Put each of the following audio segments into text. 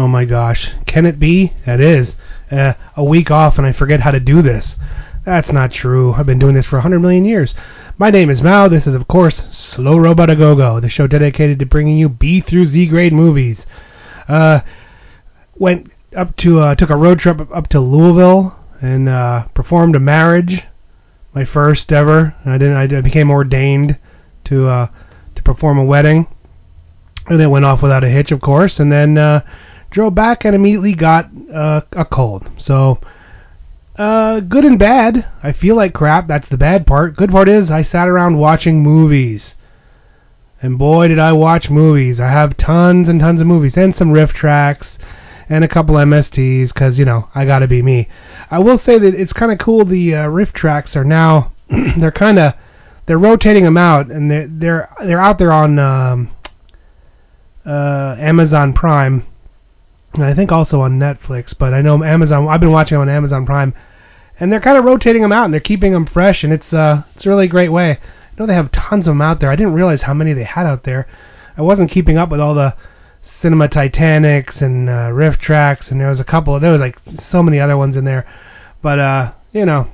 Oh my gosh. Can it be? That is. A week off and I forget how to do this. That's not true. I've been doing this for 100 million years. My name is Mao. This is, of course, Slow Robot A Go Go, the show dedicated to bringing you B through Z grade movies. Took a road trip up to Louisville and performed a marriage, my first ever. I became ordained to perform a wedding, and it went off without a hitch, of course. And then drove back and immediately got a cold. So. Good and bad. I feel like crap. That's the bad part. Good part is I sat around watching movies. And boy, did I watch movies. I have tons and tons of movies. And some riff tracks. And a couple MSTs. Because, you know, I gotta be me. I will say that it's kind of cool. The riff tracks are now... They're rotating them out. And they're out there on Amazon Prime. And I think also on Netflix, but I know Amazon. I've been watching them on Amazon Prime, and they're kind of rotating them out and they're keeping them fresh, and it's a really great way. I know they have tons of them out there. I didn't realize how many they had out there. I wasn't keeping up with all the Cinema Titanics and Riff Tracks, and there was like so many other ones in there. But you know,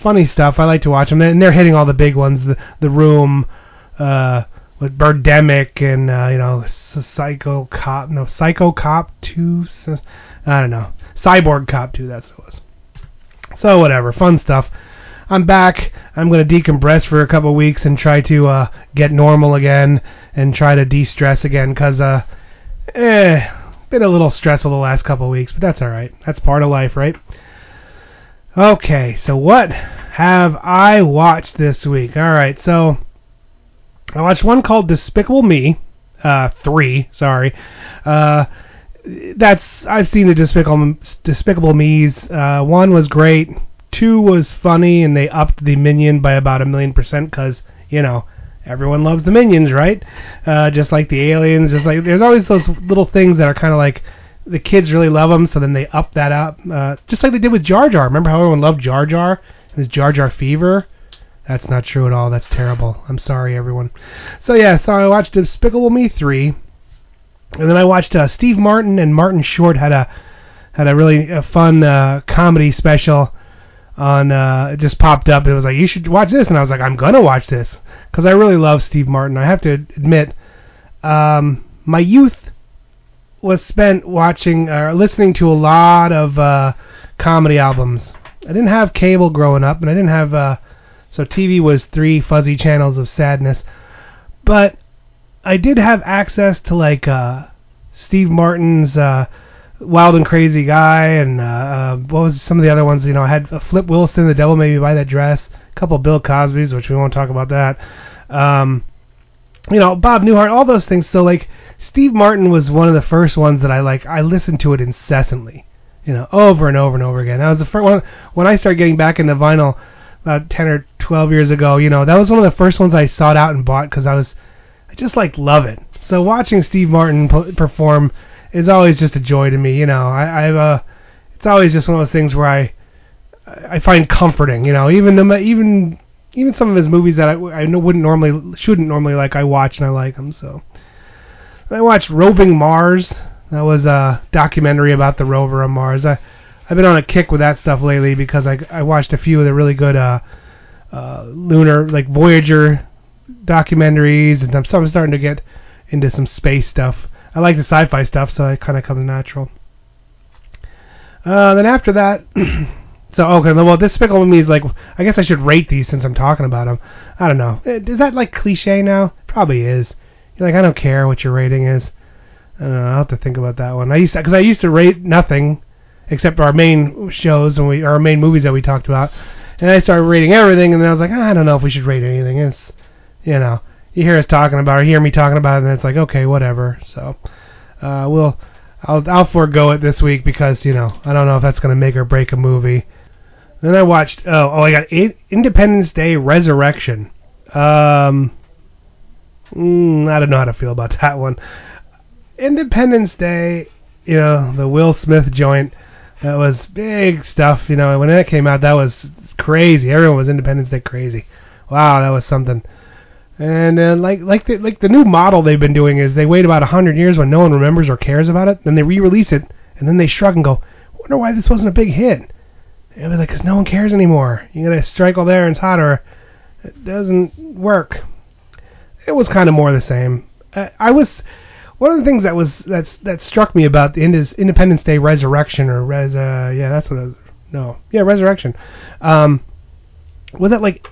funny stuff. I like to watch them, and they're hitting all the big ones: the Room. With Birdemic and, Psycho Cop 2, I don't know, Cyborg Cop 2, that's what it was. So whatever, fun stuff. I'm back, I'm going to decompress for a couple weeks and try to get normal again and try to de-stress again, because, been a little stressful the last couple weeks, but that's alright, that's part of life, right? Okay, so what have I watched this week? Alright, so... I watched one called Despicable Me, 3, sorry. I've seen the Despicable Me's. 1 was great, 2 was funny, and they upped the Minion by about 1,000,000%, because, you know, everyone loves the Minions, right? Just like the aliens, there's always those little things that are kind of like, the kids really love them, so then they up that up. Just like they did with Jar Jar. Remember how everyone loved Jar Jar? His Jar Jar fever? That's not true at all. That's terrible. I'm sorry, everyone. So, yeah, I watched Despicable Me 3. And then I watched Steve Martin and Martin Short had a really fun comedy special on... it just popped up. It was like, you should watch this. And I was like, I'm going to watch this. Because I really love Steve Martin. I have to admit, my youth was spent listening to a lot of comedy albums. I didn't have cable growing up, and I didn't have... So TV was 3 fuzzy channels of sadness. But I did have access to, like, Steve Martin's Wild and Crazy Guy, and what was some of the other ones? You know, I had Flip Wilson, The Devil Made Me Buy That Dress, a couple of Bill Cosby's, which we won't talk about that. Bob Newhart, all those things. So, like, Steve Martin was one of the first ones that I listened to it incessantly, you know, over and over and over again. That was the first one when I started getting back into vinyl. About 10 or 12 years ago, you know, that was one of the first ones I sought out and bought because I just, like, love it. So watching Steve Martin perform is always just a joy to me, you know. It's always just one of those things where I find comforting, you know. Even some of his movies that I shouldn't normally like, I watch and I like them. So and I watched Roving Mars. That was a documentary about the rover on Mars. I've been on a kick with that stuff lately because I watched a few of the really good lunar, like Voyager documentaries, and I'm starting to get into some space stuff. I like the sci-fi stuff, so it kind of comes natural. Then after that, Despicable Me is like, I guess I should rate these since I'm talking about them. I don't know. Is that like cliche now? Probably is. You're like, I don't care what your rating is. I don't know, I'll have to think about that one. Because I used to rate nothing. Except our main shows and our main movies that we talked about. And I started rating everything, and then I was like, I don't know if we should rate anything. It's, you know, you hear me talking about it, and then it's like, okay, whatever. So, I'll forego it this week because, you know, I don't know if that's going to make or break a movie. Then I watched, I got Independence Day Resurrection. I don't know how to feel about that one. Independence Day, you know, the Will Smith joint, that was big stuff, you know, when that came out, that was crazy. Everyone was Independence Day crazy. Wow, that was something. And like the new model they've been doing is they wait about 100 years when no one remembers or cares about it, then they re-release it, and then they shrug and go, I wonder why this wasn't a big hit. They'll be like, because no one cares anymore. You got to strike while the iron's hot, or it doesn't work. It was kind of more the same. One of the things that struck me about the Independence Day Resurrection, Resurrection. Was that, like,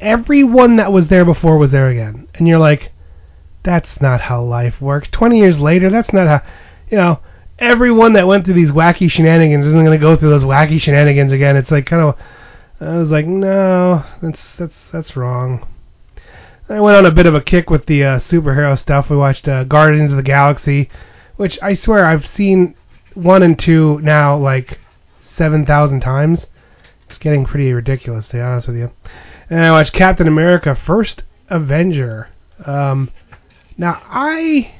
everyone that was there before was there again. And you're like, that's not how life works. 20 years later, that's not how, you know, everyone that went through these wacky shenanigans isn't going to go through those wacky shenanigans again. It's like, kind of, I was like, no, that's wrong. I went on a bit of a kick with the superhero stuff. We watched Guardians of the Galaxy, which I swear I've seen 1 and 2 now like 7,000 times. It's getting pretty ridiculous, to be honest with you. And I watched Captain America: First Avenger. Now, I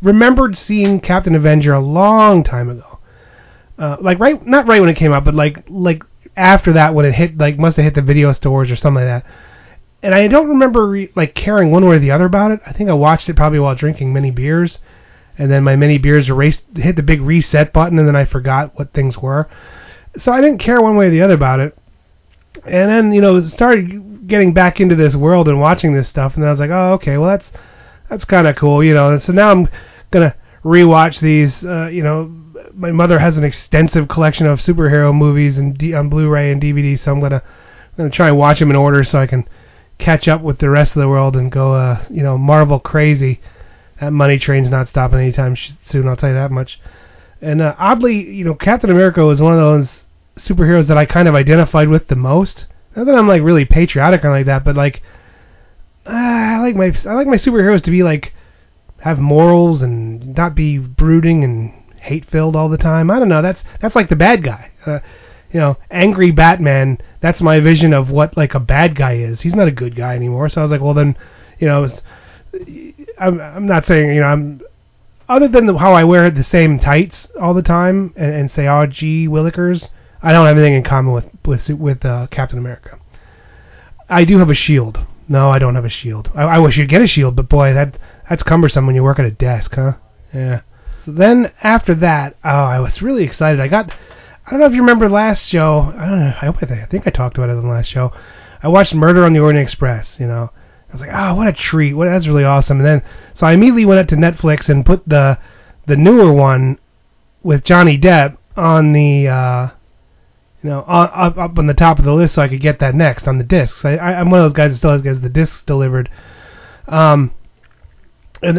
remembered seeing Captain Avenger a long time ago. Not right when it came out, but like after that when it hit, like must have hit the video stores or something like that. And I don't remember caring one way or the other about it. I think I watched it probably while drinking many beers, and then my many beers hit the big reset button, and then I forgot what things were. So I didn't care one way or the other about it. And then, you know, started getting back into this world and watching this stuff, and I was like, oh, okay, well, that's kind of cool, you know. And so now I'm going to rewatch these, you know, my mother has an extensive collection of superhero movies and on Blu-ray and DVD, so I'm going to try and watch them in order so I can catch up with the rest of the world and go, you know, Marvel crazy. That money train's not stopping anytime soon, I'll tell you that much. And oddly, you know, Captain America was one of those superheroes that I kind of identified with the most. Not that I'm like really patriotic or like that, but like I like my superheroes to be like have morals and not be brooding and hate filled all the time. I don't know. That's like the bad guy. You know, angry Batman. That's my vision of what like a bad guy is. He's not a good guy anymore. So I was like, well then, you know, I'm not saying, you know, I'm other than how I wear the same tights all the time and say, oh gee willikers. I don't have anything in common with Captain America. I do have a shield. No, I don't have a shield. I wish you'd get a shield, but boy, that's cumbersome when you work at a desk, huh? Yeah. So then after that, I was really excited. I don't know if you remember last show. I don't know. I think I talked about it on the last show. I watched Murder on the Orient Express, you know. I was like, oh, what a treat. That's really awesome. And then, so I immediately went up to Netflix and put the newer one with Johnny Depp on the... you know, up on the top of the list so I could get that next on the discs. I'm one of those guys that still gets the discs delivered. And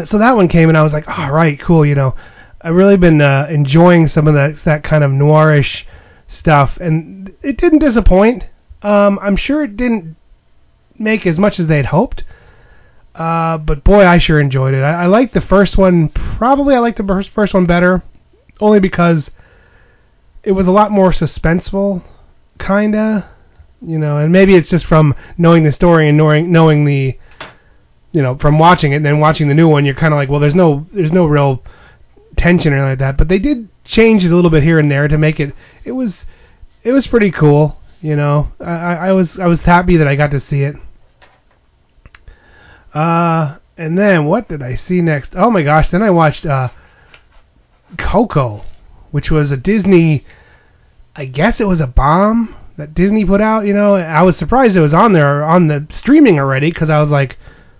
so that one came, and I was like, all right, cool, you know. I've really been enjoying some of that kind of noirish stuff, and it didn't disappoint. I'm sure it didn't make as much as they'd hoped, but boy, I sure enjoyed it. I liked the first one. Probably I liked the first one better, only because... it was a lot more suspenseful, kinda, you know, and maybe it's just from knowing the story and knowing the, you know, from watching it and then watching the new one, you're kind of like, well, there's no real tension or anything like that, but they did change it a little bit here and there to make it, it was pretty cool, you know, I was happy that I got to see it. And then what did I see next? Oh my gosh, then I watched, Coco, which was a Disney, I guess it was a bomb that Disney put out, you know. I was surprised it was on there, on the streaming already, because I was like,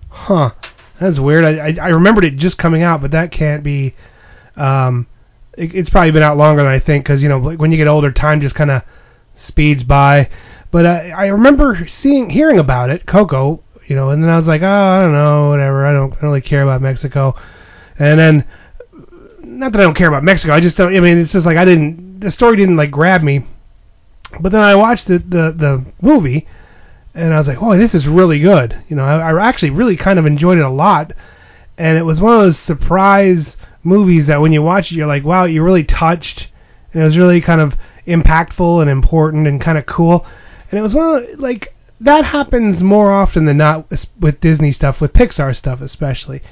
huh, that's weird. I remembered it just coming out, but that can't be, it's probably been out longer than I think, because, you know, when you get older, time just kind of speeds by. But I remember hearing about it, Coco, you know, and then I was like, oh, I don't know, whatever, I don't really care about Mexico. And then, not that I don't care about Mexico, I just don't, I mean, it's just like the story didn't, like, grab me. But then I watched the movie, and I was like, oh, this is really good. You know, I actually really kind of enjoyed it a lot, and it was one of those surprise movies that when you watch it, you're like, wow, you're really touched, and it was really kind of impactful and important and kind of cool. And it was one of, like, that happens more often than not with Disney stuff, with Pixar stuff especially.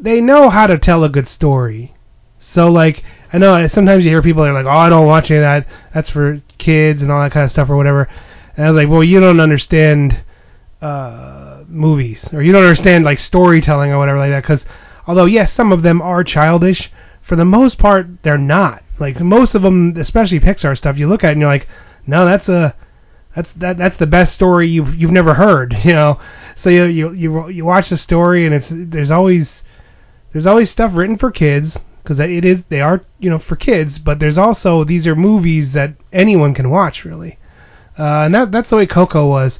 They know how to tell a good story. So, like, I know sometimes you hear people that are like, oh, I don't watch any of that, that's for kids and all that kind of stuff or whatever. And I was like, well, you don't understand movies, or you don't understand, like, storytelling or whatever like that, because although, yes, some of them are childish, for the most part, they're not. Like, most of them, especially Pixar stuff, you look at it and you're like, no, that's the best story you've never heard, you know. So you watch the story, and there's always stuff written for kids, because they are, you know, for kids, but there's also, these are movies that anyone can watch, really. And that's the way Coco was.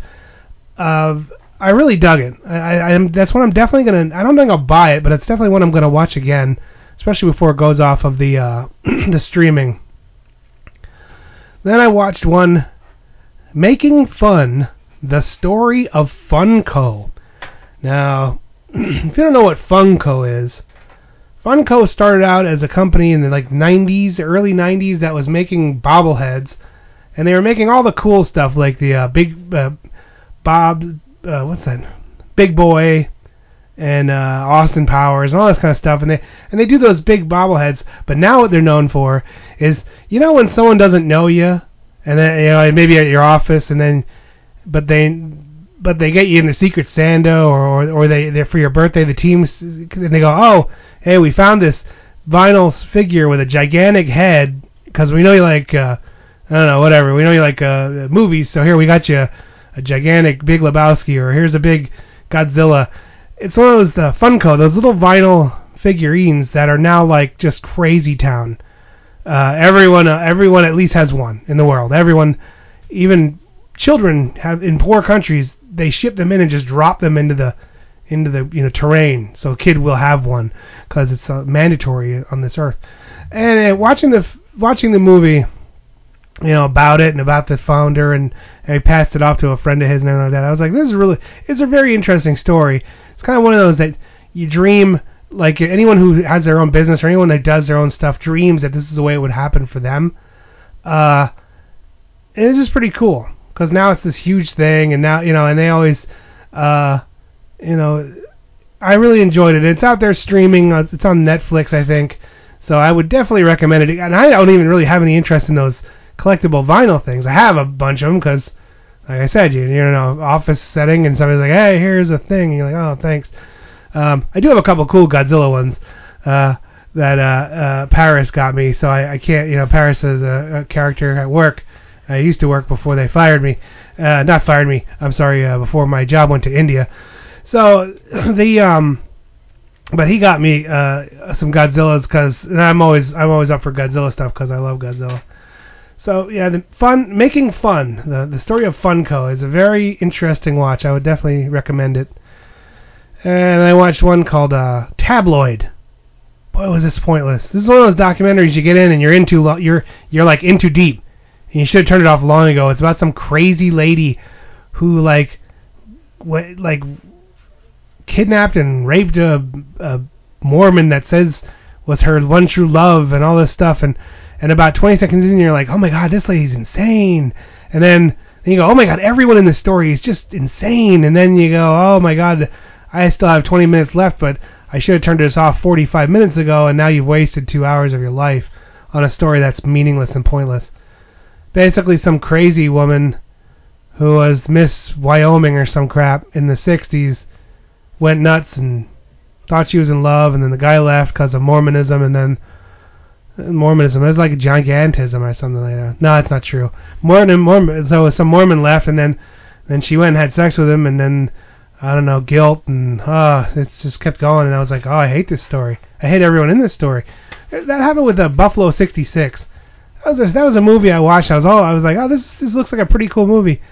I really dug it. That's one I'm definitely going to, I don't think I'll buy it, but it's definitely one I'm going to watch again, especially before it goes off of the the streaming. Then I watched one, Making Fun, The Story of Funko. Now, if you don't know what Funko is, Funko started out as a company in the early 90s, that was making bobbleheads, and they were making all the cool stuff, like the Big Boy, and Austin Powers, and all this kind of stuff, and they do those big bobbleheads. But now what they're known for is, you know, when someone doesn't know you, and then, you know, maybe at your office, and then but they get you in the Secret Santa, or they're for your birthday, the teams, and they go, oh, hey, we found this vinyl figure with a gigantic head, because we know you like, I don't know, whatever, we know you like movies, so here, we got you a gigantic Big Lebowski, or here's a big Godzilla. It's one of those Funko, those little vinyl figurines that are now, like, just crazy town. Everyone at least has one in the world. Everyone, even children have, in poor countries, they ship them in and just drop them into the you know, terrain, so a kid will have one, because it's mandatory on this earth. And watching the movie, you know, about it and about the founder, and he passed it off to a friend of his and everything like that, I was like, it's a very interesting story. It's kind of one of those that you dream, like, anyone who has their own business or anyone that does their own stuff dreams that this is the way it would happen for them. And it's just pretty cool, because now it's this huge thing, and now, you know, and they always... you know, I really enjoyed it. It's out there streaming. It's on Netflix, I think. So I would definitely recommend it. And I don't even really have any interest in those collectible vinyl things. I have a bunch of them because, like I said, you know, office setting, and somebody's like, hey, here's a thing. And you're like, oh, thanks. I do have a couple cool Godzilla ones that Paris got me. So I can't, you know, Paris is a character at work. I used to work before they fired me. Not fired me. I'm sorry, before my job went to India. So, but he got me some Godzillas, because I'm always up for Godzilla stuff, because I love Godzilla. So yeah, the story of Funko is a very interesting watch. I would definitely recommend it. And I watched one called Tabloid. Boy, was this pointless. This is one of those documentaries you get in and you're into, you're like into deep, and you should have turned it off long ago. It's about some crazy lady who kidnapped and raped a Mormon that says was her one true love and all this stuff, and about 20 seconds in you're like, oh my god, this lady's insane, and then you go, oh my god, everyone in this story is just insane, and then you go, oh my god, I still have 20 minutes left, but I should have turned this off 45 minutes ago, and now you've wasted 2 hours of your life on a story that's meaningless and pointless. Basically, some crazy woman who was Miss Wyoming or some crap in the 60s, went nuts and thought she was in love, and then the guy left because of Mormonism, and then Mormonism, that's like gigantism or something like that. No, that's not true. So some Mormon left, and then she went and had sex with him, and then, I don't know, guilt, and it's just kept going, and I was like, oh, I hate this story. I hate everyone in this story. That happened with the Buffalo 66. That was a movie I watched. I was like, oh, this looks like a pretty cool movie.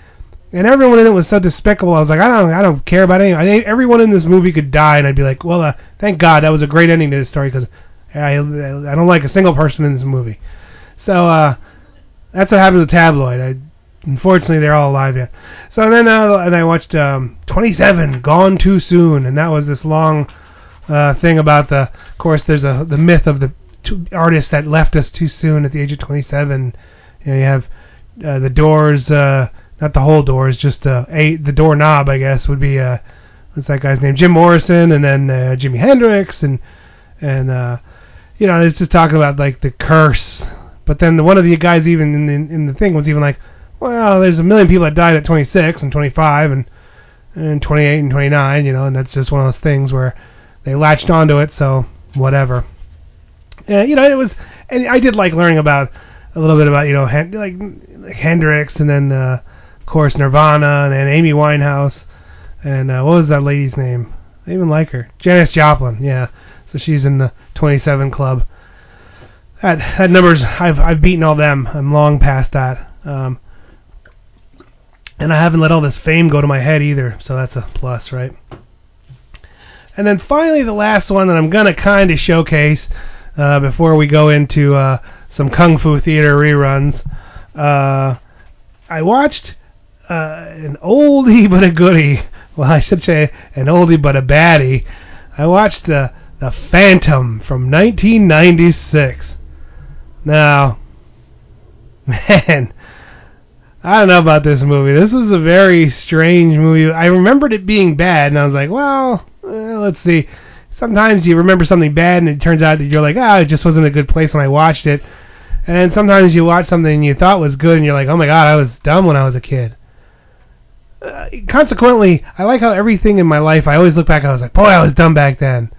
And everyone in it was so despicable. I was like, I don't care about anyone. Everyone in this movie could die, and I'd be like, well, thank God that was a great ending to this story, because I don't like a single person in this movie. So that's what happened to Tabloid. Unfortunately, they're all alive yet. So then I watched 27, Gone Too Soon, and that was this long thing about the, of course, there's the myth of the artists that left us too soon at the age of 27. You know, you have the Doors, not the whole Doors, just the doorknob, I guess, would be what's that guy's name? Jim Morrison, and then Jimi Hendrix, and you know, it's just talking about like the curse. But then one of the guys even in the thing was even like, well, there's a million people that died at 26 and 25 and 28 and 29, you know, and that's just one of those things where they latched onto it, so whatever. And, you know, it was, and I did like learning about a little bit about, you know, like Hendrix, and then of course Nirvana, and then Amy Winehouse, and what was that lady's name? I even like her, Janis Joplin. Yeah, so she's in the 27 club. That number's, I've beaten all them. I'm long past that. And I haven't let all this fame go to my head either, so that's a plus, right? And then finally, the last one that I'm going to kind of showcase before we go into some Kung Fu Theater reruns. I watched an oldie but a goodie. Well, I should say an oldie but a baddie. I watched The Phantom from 1996. Now, man, I don't know about this movie. This was a very strange movie. I remembered it being bad, and I was like, well, let's see. Sometimes you remember something bad, and it turns out that you're like, it just wasn't a good place when I watched it. And sometimes you watch something you thought was good, and you're like, oh my God, I was dumb when I was a kid. Consequently, I like how everything in my life, I always look back and I was like, boy, I was dumb back then.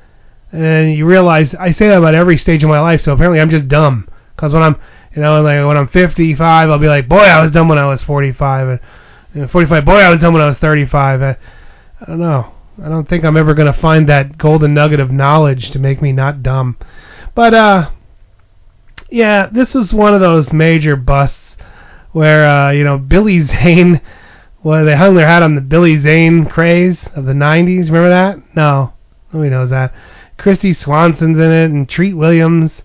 And you realize, I say that about every stage of my life, so apparently I'm just dumb. Because when I'm... You know, like when I'm 55, I'll be like, boy, I was dumb when I was 45. And 45, boy, I was dumb when I was 35. I don't know. I don't think I'm ever going to find that golden nugget of knowledge to make me not dumb. But, yeah, this is one of those major busts where, you know, Billy Zane, well, they hung their hat on the Billy Zane craze of the 90s. Remember that? No. Nobody knows that. Christy Swanson's in it, and Treat Williams.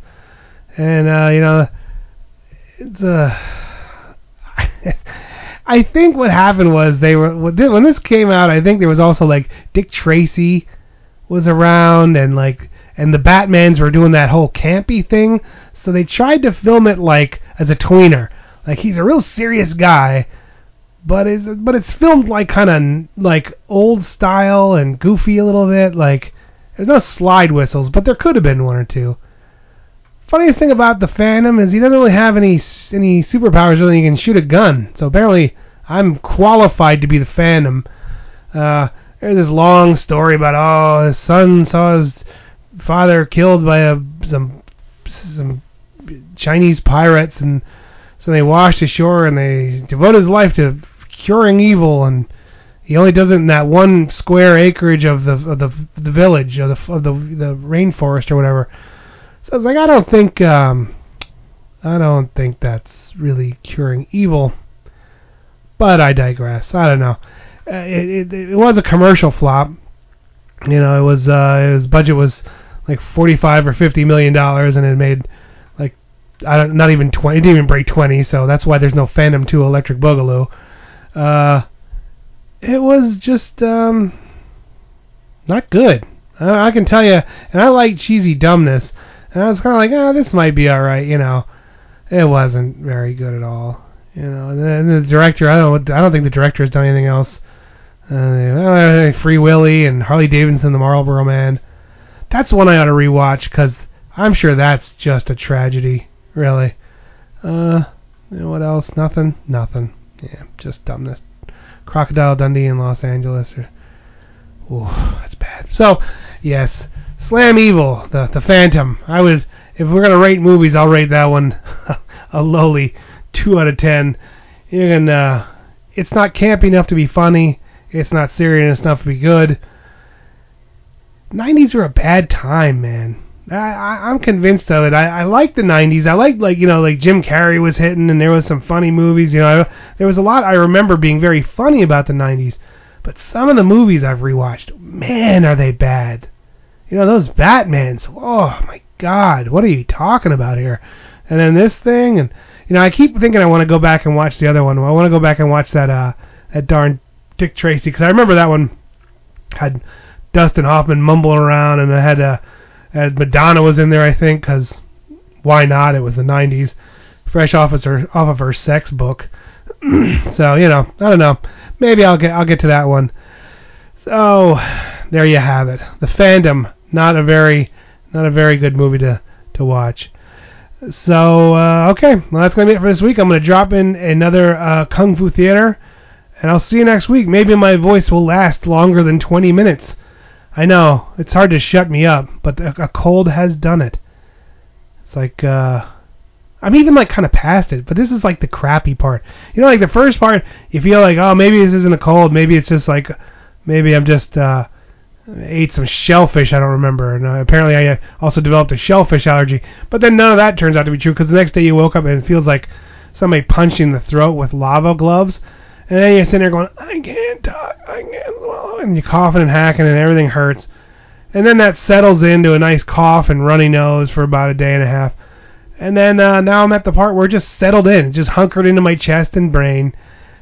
And, you know... I think what happened was they were, when this came out, I think there was also like Dick Tracy was around, and like, and the Batmans were doing that whole campy thing, so they tried to film it like as a tweener, like he's a real serious guy, but it's filmed like kind of like old style and goofy a little bit. Like there's no slide whistles, but there could have been one or two. Funniest thing about the Phantom is he doesn't really have any superpowers. Really, he can shoot a gun. So apparently, I'm qualified to be the Phantom. There's this long story about his son saw his father killed by some Chinese pirates, and so they washed ashore and they devoted his life to curing evil. And he only does it in that one square acreage of the village of the rainforest or whatever. So I was like, I don't think that's really curing evil. But I digress. I don't know. It was a commercial flop. You know, it was his budget was like $45 or $50 million, and it made like not even 20. It didn't even break 20. So that's why there's no Phantom 2 Electric Boogaloo. It was just not good. I can tell you, and I like cheesy dumbness. And I was kind of like, this might be all right, you know. It wasn't very good at all, you know. And then the director, I don't think the director has done anything else. Free Willy and Harley Davidson, the Marlboro Man. That's one I ought to rewatch, because I'm sure that's just a tragedy, really. What else? Nothing. Yeah, just dumbness. Crocodile Dundee in Los Angeles. Ooh, that's bad. So, yes. Slam Evil, the Phantom. I would, if we're gonna rate movies, I'll rate that one a lowly 2 out of 10. You can, it's not campy enough to be funny. It's not serious enough to be good. 90s were a bad time, man. I'm convinced of it. I like the 90s. I like you know, like Jim Carrey was hitting, and there was some funny movies. You know, there was a lot I remember being very funny about the 90s. But some of the movies I've rewatched, man, are they bad. You know, those Batmans, oh my God, what are you talking about here? And then this thing, and, you know, I keep thinking I want to go back and watch the other one. I want to go back and watch that darn Dick Tracy, because I remember that one had Dustin Hoffman mumbling around, and I had Madonna was in there, I think, because why not? It was the 90s. Fresh off of her sex book. So, you know, I don't know. Maybe I'll get to that one. So, there you have it. The Phantom, not a very good movie to watch. So, okay. Well, that's going to be it for this week. I'm going to drop in another Kung Fu Theater, and I'll see you next week. Maybe my voice will last longer than 20 minutes. I know, it's hard to shut me up, but a cold has done it. It's like, I'm even, like, kind of past it, but this is, like, the crappy part. You know, like, the first part, you feel like, oh, maybe this isn't a cold, maybe it's just, like, maybe I'm just, ate some shellfish, I don't remember, and apparently I also developed a shellfish allergy, but then none of that turns out to be true, because the next day you woke up and it feels like somebody punched you in the throat with lava gloves, and then you're sitting there going, I can't talk, I can't swallow, and you're coughing and hacking and everything hurts, and then that settles into a nice cough and runny nose for about a day and a half, and then now I'm at the part where it just settled in, just hunkered into my chest and brain,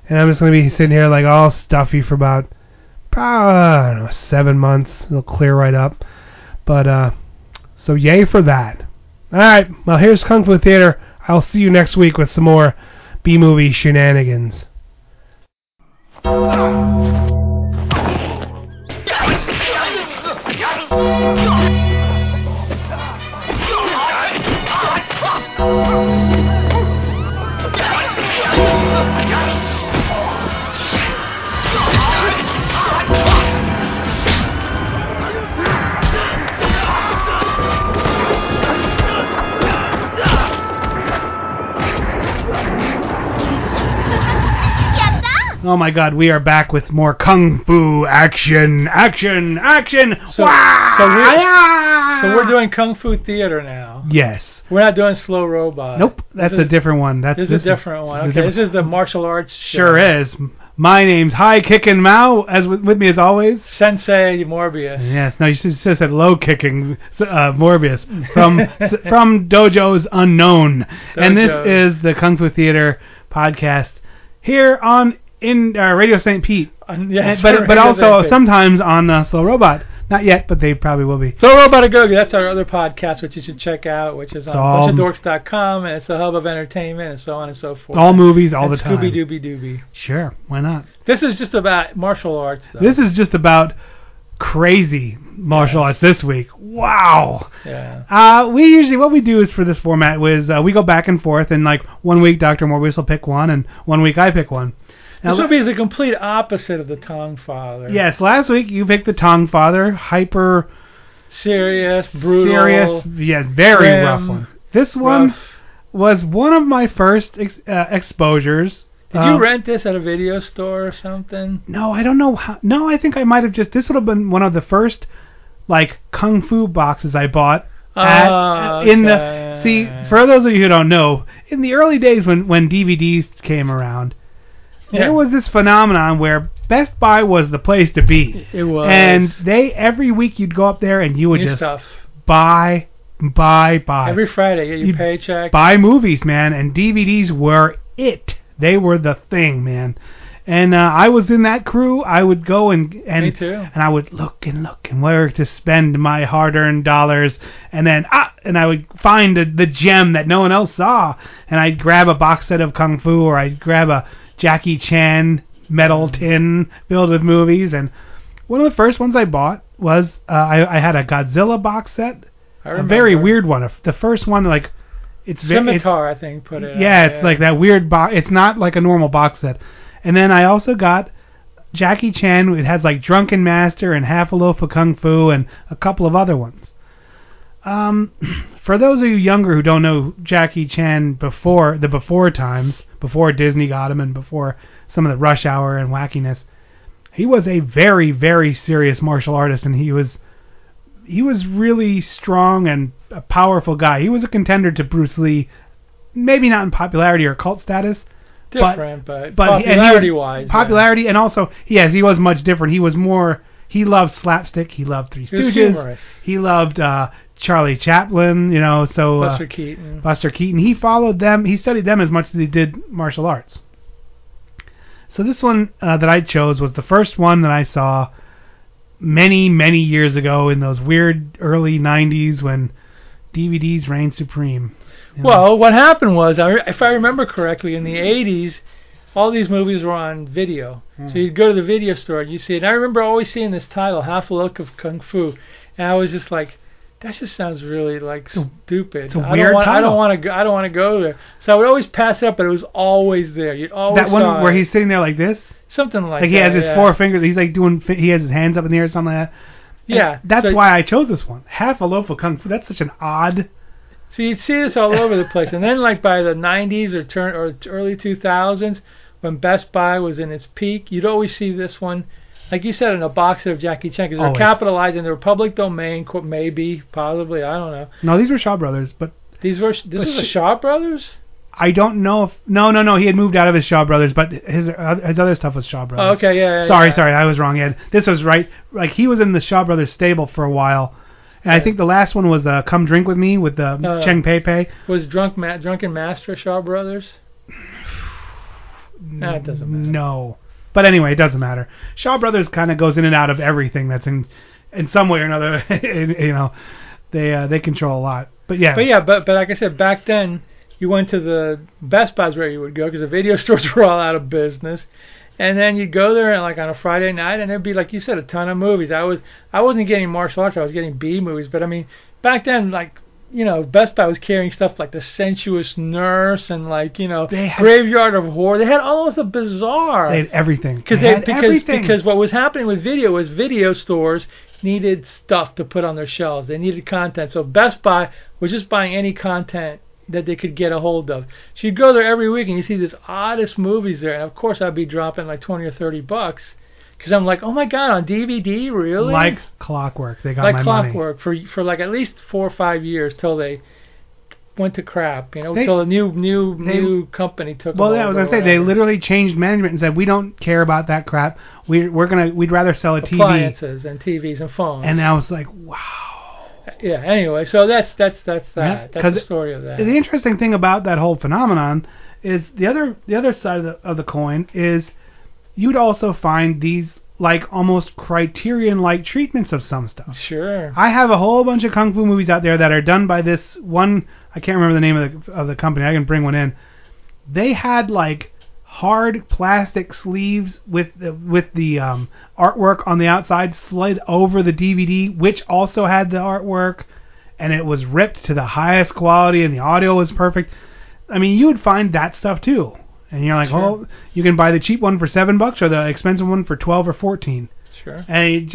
and I'm just going to be sitting here like all stuffy for about, I don't know, 7 months. It'll clear right up. But, so yay for that. Alright, well, here's Kung Fu Theater. I'll see you next week with some more B-movie shenanigans. Oh my God, we are back with more Kung Fu action! Wow! So we're doing Kung Fu Theater now. Yes. We're not doing Slow Robot. Nope, that's a different one. This is a different one. This is the martial arts show. Sure is. My name's High Kicking Mao, as with me as always. Sensei Morbius. Yes, no, you should have said Low Kicking Morbius from Dojo's Unknown. And this is the Kung Fu Theater podcast here on Radio St. Pete, yes, but also sometimes on Slow Robot. Not yet, but they probably will be. Slow Robot A Go Go, that's our other podcast, which you should check out, which is on bunchofdorks.com, and it's a hub of entertainment, and so on and so forth. All movies, all the time. Scooby-Dooby-Dooby. Sure, why not? This is just about martial arts, though. This is just about crazy martial arts this week. Wow. Yeah. We usually, what we do is for this format is we go back and forth, and like one week Dr. Morbius will pick one, and one week I pick one. Now, this would be the complete opposite of the Tong Father. Yes, last week you picked the Tong Father, hyper... serious, brutal... serious, yes, very grim, rough one. This one was one of my first exposures. Did you rent this at a video store or something? No, I don't know how... No, I think I might have just... This would have been one of the first, like, Kung Fu boxes I bought See, for those of you who don't know, in the early days when DVDs came around... Yeah. There was this phenomenon where Best Buy was the place to be. It was. And every week you'd go up there and you would buy. Every Friday, get your paycheck. Buy movies, man, and DVDs were it. They were the thing, man. And I was in that crew. I would go and me too. And I would look and where to spend my hard-earned dollars, and then I would find the gem that no one else saw, and I'd grab a box set of Kung Fu, or I'd grab a Jackie Chan metal tin filled with movies, and one of the first ones I bought was I had a Godzilla box set, a very weird one. The first one, like, it's Scimitar, I think, put it. Yeah, it's like that weird box. It's not like a normal box set. And then I also got Jackie Chan. It has like Drunken Master and Half a Loaf of Kung Fu and a couple of other ones. For those of you younger who don't know Jackie Chan before times, before Disney got him and before some of the Rush Hour and wackiness, he was a very, very serious martial artist, and he was really strong and a powerful guy. He was a contender to Bruce Lee, maybe not in popularity or cult status, different, but popularity-wise. Popularity, and also, yes, he was much different. He was more... He loved slapstick. He loved Three Stooges. He loved Charlie Chaplin, you know, so... Buster Keaton. He followed them. He studied them as much as he did martial arts. So this one that I chose was the first one that I saw many, many years ago in those weird early 90s when DVDs reigned supreme. You know? Well, what happened was, if I remember correctly, in the 80s, all these movies were on video. So you'd go to the video store and you'd see it. And I remember always seeing this title, Half a Loaf of Kung Fu. And I was just like, that just sounds really like stupid. It's a weird title. I don't want to go there. So I would always pass it up, but it was always there. You'd always that one where he's sitting there like this, something like that. Like he has his four fingers. He's like doing. He has his hands up in the air or something like that. And that's why I chose this one. Half a Loaf of Kung Fu. That's such an odd. So you'd see this all over the place, and then like by the 90s or early 2000s, when Best Buy was in its peak, you'd always see this one. Like you said, in a box of Jackie Chan, because they're capitalized in the public domain, maybe, possibly, I don't know. No, these were Shaw Brothers, but... This was a Shaw Brothers? I don't know if... No, he had moved out of his Shaw Brothers, but his other stuff was Shaw Brothers. Oh, okay, yeah. Sorry, I was wrong, Ed. This was right... Like, he was in the Shaw Brothers stable for a while, and I think the last one was Come Drink With Me with Cheng Pei Pei. Was Drunken Master Shaw Brothers? No, it doesn't matter. No. But anyway, it doesn't matter. Shaw Brothers kind of goes in and out of everything that's in some way or another. You know, they control a lot. But like I said, back then you went to the Best Buys where you would go because the video stores were all out of business, and then you'd go there and like on a Friday night, and there'd be like you said a ton of movies. I wasn't getting martial arts, I was getting B movies. But I mean, back then like. You know, Best Buy was carrying stuff like The Sensuous Nurse and like, you know, Graveyard of Horror. They had almost a bizarre. They had everything. Because what was happening with video was video stores needed stuff to put on their shelves. They needed content. So Best Buy was just buying any content that they could get a hold of. So you'd go there every week and you see these oddest movies there. And of course, I'd be dropping like $20 or $30. Because I'm like, oh my God, on DVD, really? Like clockwork, they got my money. Like clockwork for like at least 4 or 5 years till they went to crap, you know, till a new company took. Well, yeah, I was gonna say they literally changed management and said we don't care about that crap. We'd rather sell a TV. Appliances and TVs and phones. And I was like, wow. Yeah. Anyway, so that's that. Yeah, that's the story of that. The interesting thing about that whole phenomenon is the other side of the coin is. You'd also find these like almost Criterion-like treatments of some stuff. Sure. I have a whole bunch of kung fu movies out there that are done by this one. I can't remember the name of the company. I can bring one in. They had like hard plastic sleeves with the artwork on the outside slid over the DVD, which also had the artwork, and it was ripped to the highest quality, and the audio was perfect. I mean, you would find that stuff too. And you're like, sure. Oh, you can buy the cheap one for $7 or the expensive one for $12 or $14. Sure. And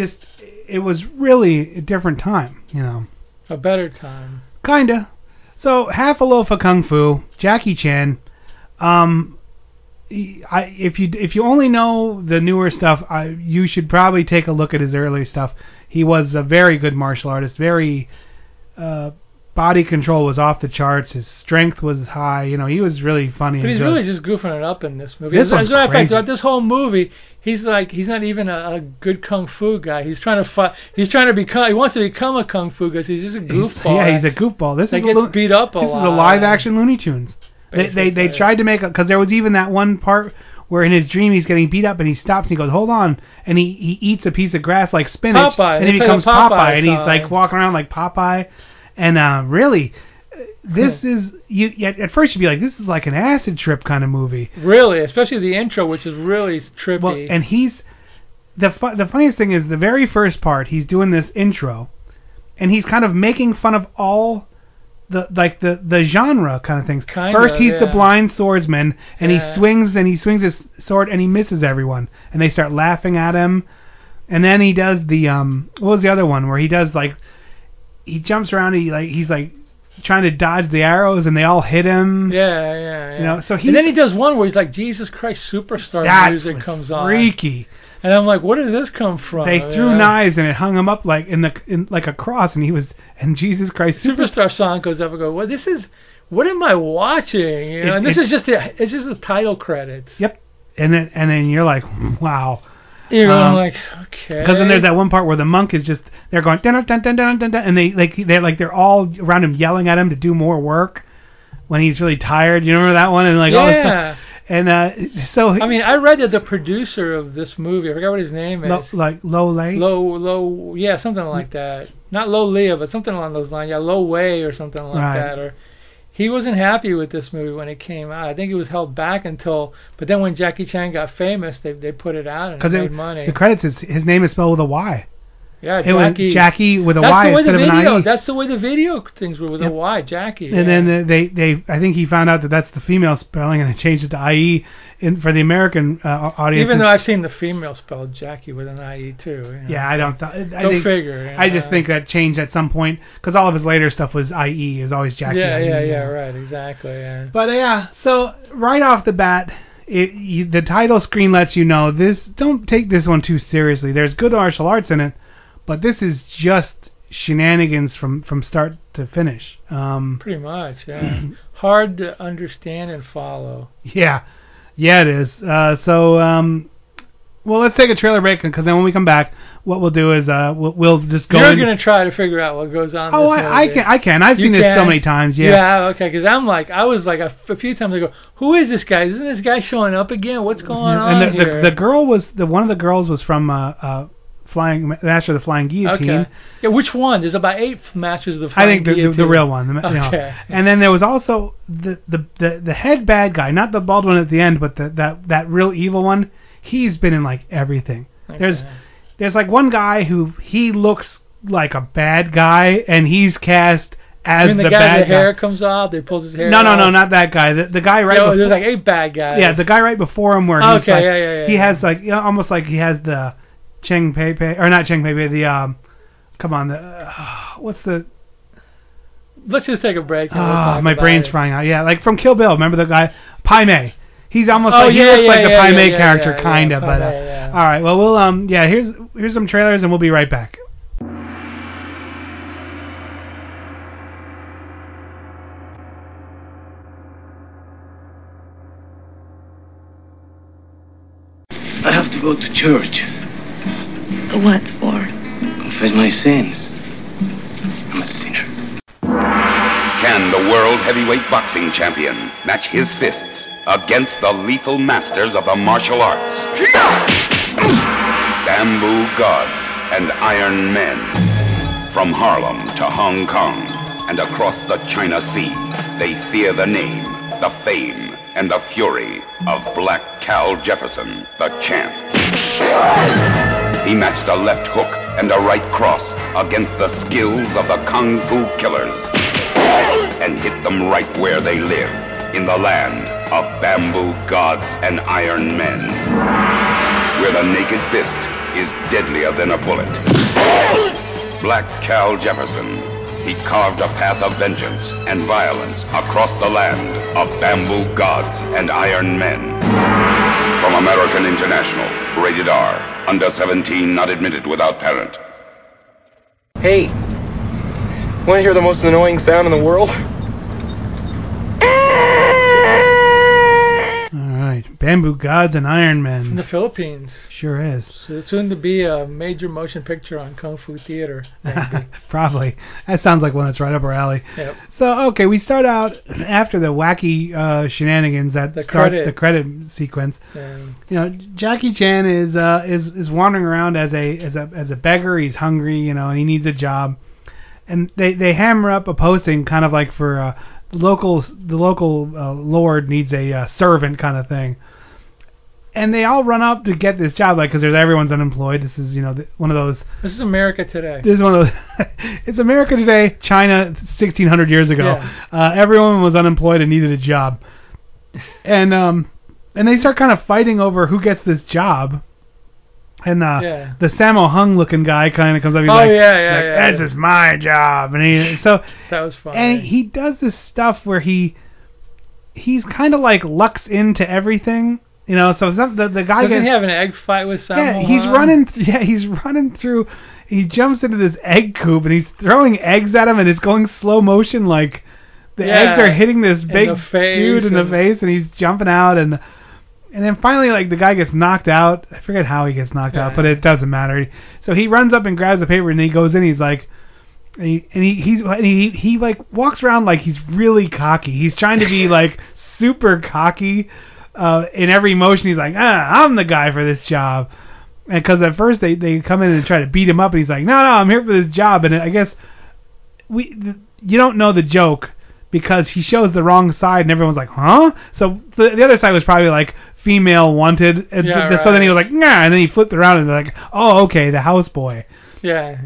it was really a different time, you know. A better time. Kinda. So Half a Loaf of Kung Fu, Jackie Chan. If you only know the newer stuff, you should probably take a look at his early stuff. He was a very good martial artist. Very body control was off the charts. His strength was high. You know, he was really funny. But he's really just goofing it up in this movie. As a matter of fact, throughout this whole movie, he's not even a good kung fu guy. He's trying to He wants to become a kung fu guy. So he's just a goofball. Yeah, he's a goofball. This is gets beat up a lot. This is a live action Looney Tunes. They tried to make it because there was even that one part where in his dream he's getting beat up and he stops and he goes, hold on, and he eats a piece of grass like spinach, Popeye. And he becomes Popeye, and he's like walking around like Popeye. And really, this is at first you'd be like, this is like an acid trip kind of movie. Really, especially the intro, which is really trippy. Well, and he's the funniest thing is the very first part. He's doing this intro, and he's kind of making fun of all the genre kind of things. First, he's the blind swordsman, and he swings his sword, and he misses everyone, and they start laughing at him. And then he does the what was the other one where he does like. He jumps around. He's trying to dodge the arrows, and they all hit him. Yeah. You know, so he. And then he does one where he's like, "Jesus Christ, superstar music comes on." Freaky. And I'm like, "Where did this come from?" They threw knives, and it hung him up like in like a cross, and he was and Jesus Christ, superstar song goes up and goes, "Well, this is what am I watching?" You know, and this is just the title credits. Yep. And then you're like, "Wow." You know, I'm like, okay. Because then there's that one part where the monk is just, they're going, dun, dun, dun, dun, dun, dun, and they're all around him yelling at him to do more work when he's really tired. You remember that one? And like all this stuff. And so I mean, I read that the producer of this movie, I forgot what his name is, Lo Lei, yeah, something like that. Not Lo Lea, but something along those lines. Yeah, Lo Wei or something like that. Or he wasn't happy with this movie when it came out. I think it was held back until, but then when Jackie Chan got famous, they put it out and it made money. The credits, his name is spelled with a Y. Yeah, Jackie. It was Jackie with a Y instead of an I-E. That's the way the video things were, with a Y, Jackie. And then they I think he found out that that's the female spelling, and they changed it to I-E for the American audience. Even though I've seen the female spelled Jackie with an I-E too. You know, yeah, I think, figure. You know? I just think that changed at some point, because all of his later stuff was I-E. It was always Jackie. Yeah, I-E, right, exactly. Yeah. But yeah, so right off the bat, the title screen lets you know this. Don't take this one too seriously. There's good martial arts in it, but this is just shenanigans from start to finish. Pretty much, yeah. Hard to understand and follow. Yeah, it is. Well, let's take a trailer break, because then when we come back, what we'll do is we'll just go. You're going to try to figure out what goes on. Oh, I can. I've seen this so many times. Yeah, okay. Because I was like a few times ago, who is this guy? Isn't this guy showing up again? What's going on? And here? The girl was one of the girls was from. Flying Master of the Flying Guillotine. Okay. Yeah, which one? There's about 8 Masters of the Flying Guillotine. I think the real one. Okay. You know. And then there was also the head bad guy, not the bald one at the end, but that real evil one. He's been in like everything. Okay. There's like one guy who he looks like a bad guy, and he's cast as the bad guy. The hair comes off. They pulls his hair. No, not that guy. The guy right. No, there's like 8 bad guys. Yeah, the guy right before him where he's like, he has like, you know, almost like he has the. Cheng Pei Pei, or not Cheng Pei Pei, the, what's the... Let's just take a break. My brain's frying out. Yeah, like from Kill Bill, remember the guy? Pai Mei. He's almost he looks like the Pai Mei character, kind of. But all right, well, we'll, here's some trailers, and we'll be right back. I have to go to church. What for? Confess my sins. I'm a sinner. Can the world heavyweight boxing champion match his fists against the lethal masters of the martial arts? Bamboo Gods and Iron Men. From Harlem to Hong Kong and across the China Sea, they fear the name, the fame, and the fury of Black Cal Jefferson, the champ. He matched a left hook and a right cross against the skills of the Kung Fu killers and hit them right where they live, in the land of Bamboo Gods and Iron Men, where the naked fist is deadlier than a bullet. Black Cal Jefferson, he carved a path of vengeance and violence across the land of Bamboo Gods and Iron Men. From American International, rated R, under 17, not admitted without parent. Hey, want to hear the most annoying sound in the world? All right, Bamboo Gods and Iron Men. From the Philippines. Sure is. So it's soon to be a major motion picture on Kung Fu Theater. Probably. That sounds like one that's right up our alley. Yep. So, okay, we start out after the wacky shenanigans that start the credit sequence. Yeah. You know, Jackie Chan is wandering around as a beggar. He's hungry, you know, and he needs a job. And they hammer up a posting, kind of like for the local lord needs a servant kind of thing. And they all run up to get this job, like, because everyone's unemployed. This is, you know, one of those... This is America today. This is one of those... It's America today, China 1,600 years ago. Yeah. Everyone was unemployed and needed a job. And they start kind of fighting over who gets this job. And the Sammo Hung-looking guy kind of comes up. He's this is my job. And that was fun. And he does this stuff where he's kind of like lucks into everything. You know, so the guy doesn't have an egg fight with Sammo Hung. He's running through. He jumps into this egg coop and he's throwing eggs at him, and it's going slow motion. Like the eggs are hitting this big dude in the face, and he's jumping out, and then finally, like, the guy gets knocked out. I forget how he gets knocked out, but it doesn't matter. So he runs up and grabs the paper, and he goes in. He's like. And he like walks around like he's really cocky. He's trying to be like super cocky. in every motion he's like, I'm the guy for this job. And because at first they come in and try to beat him up, and he's like, no, I'm here for this job. And I guess you don't know the joke because he shows the wrong side, and everyone's like, huh? So the other side was probably like female wanted, and right. So then he was like, nah, and then he flipped around and they're like, oh, okay, the houseboy. Yeah.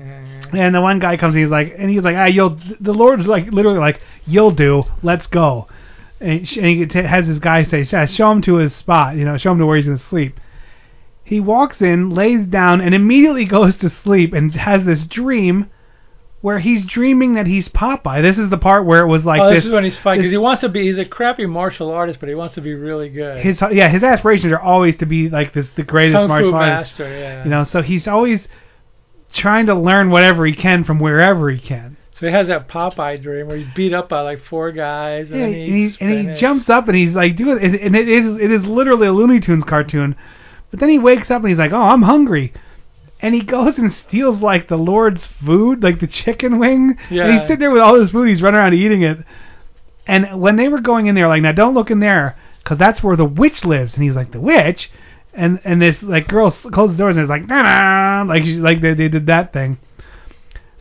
And the one guy comes, and he's like, the Lord's like literally like, you'll do, let's go. And he has this guy say, show him to his spot, show him to where he's gonna sleep. He walks in, lays down, and immediately goes to sleep and has this dream where he's dreaming that he's Popeye. This is the part where it was like this is when he's fighting. Because he wants to be... He's a crappy martial artist, but he wants to be really good. His aspirations are always to be like this, the greatest Kung martial Fu artist. Master, yeah. So he's always trying to learn whatever he can from wherever he can. So he has that Popeye dream where he's beat up by like four guys. Yeah, and he jumps up and he's like... And it is literally a Looney Tunes cartoon. But then he wakes up and he's like, oh, I'm hungry. And he goes and steals, like, the Lord's food, like the chicken wing. Yeah. And he's sitting there with all his food. He's running around eating it. And when they were going in there, like, now don't look in there, because that's where the witch lives. And he's like, the witch? And this, like, girl closes the doors and is like, nah. Like they did that thing.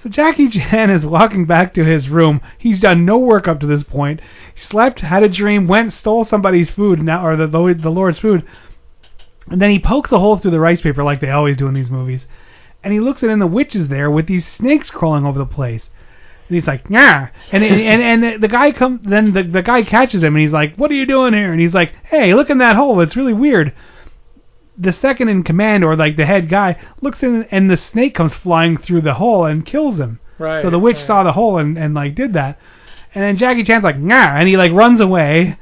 So Jackie Chan is walking back to his room. He's done no work up to this point. He slept, had a dream, went, stole somebody's food, or the Lord's food. And then he pokes a hole through the rice paper like they always do in these movies. And he looks at it, and the witch is there with these snakes crawling over the place. And he's like, nah. And the guy comes. Then the guy catches him, and he's like, what are you doing here? And he's like, hey, look in that hole. It's really weird. The second in command, or like the head guy, looks in, and the snake comes flying through the hole and kills him. Right. So the witch saw the hole and like did that. And then Jackie Chan's like, nah. And he like runs away.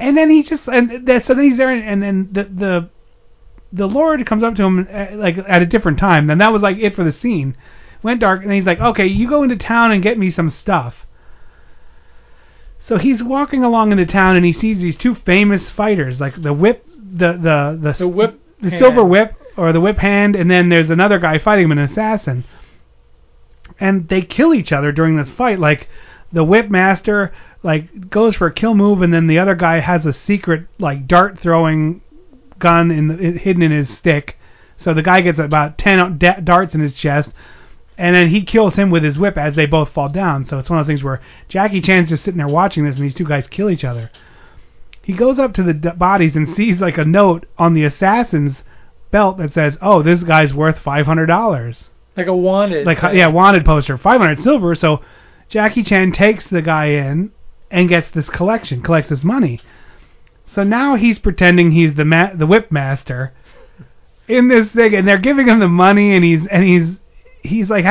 And then he's there, and then the Lord comes up to him like at a different time. And that was like it for the scene. Went dark, and he's like, "Okay, you go into town and get me some stuff." So he's walking along into town, and he sees these two famous fighters, like the whip, the whip, the hand. Silver whip or the whip hand, and then there's another guy fighting him, an assassin. And they kill each other during this fight, like the whip master. Like goes for a kill move, and then the other guy has a secret like dart throwing gun hidden in his stick. So the guy gets about 10 darts in his chest, and then he kills him with his whip as they both fall down. So it's one of those things where Jackie Chan's just sitting there watching this, and these two guys kill each other. He goes up to the bodies and sees like a note on the assassin's belt that says, "Oh, this guy's worth $500." Like a wanted. Wanted poster, 500 silver. So Jackie Chan takes the guy in. And gets this collection, collects this money. So now he's pretending he's the whip master in this thing, and they're giving him the money, and he's like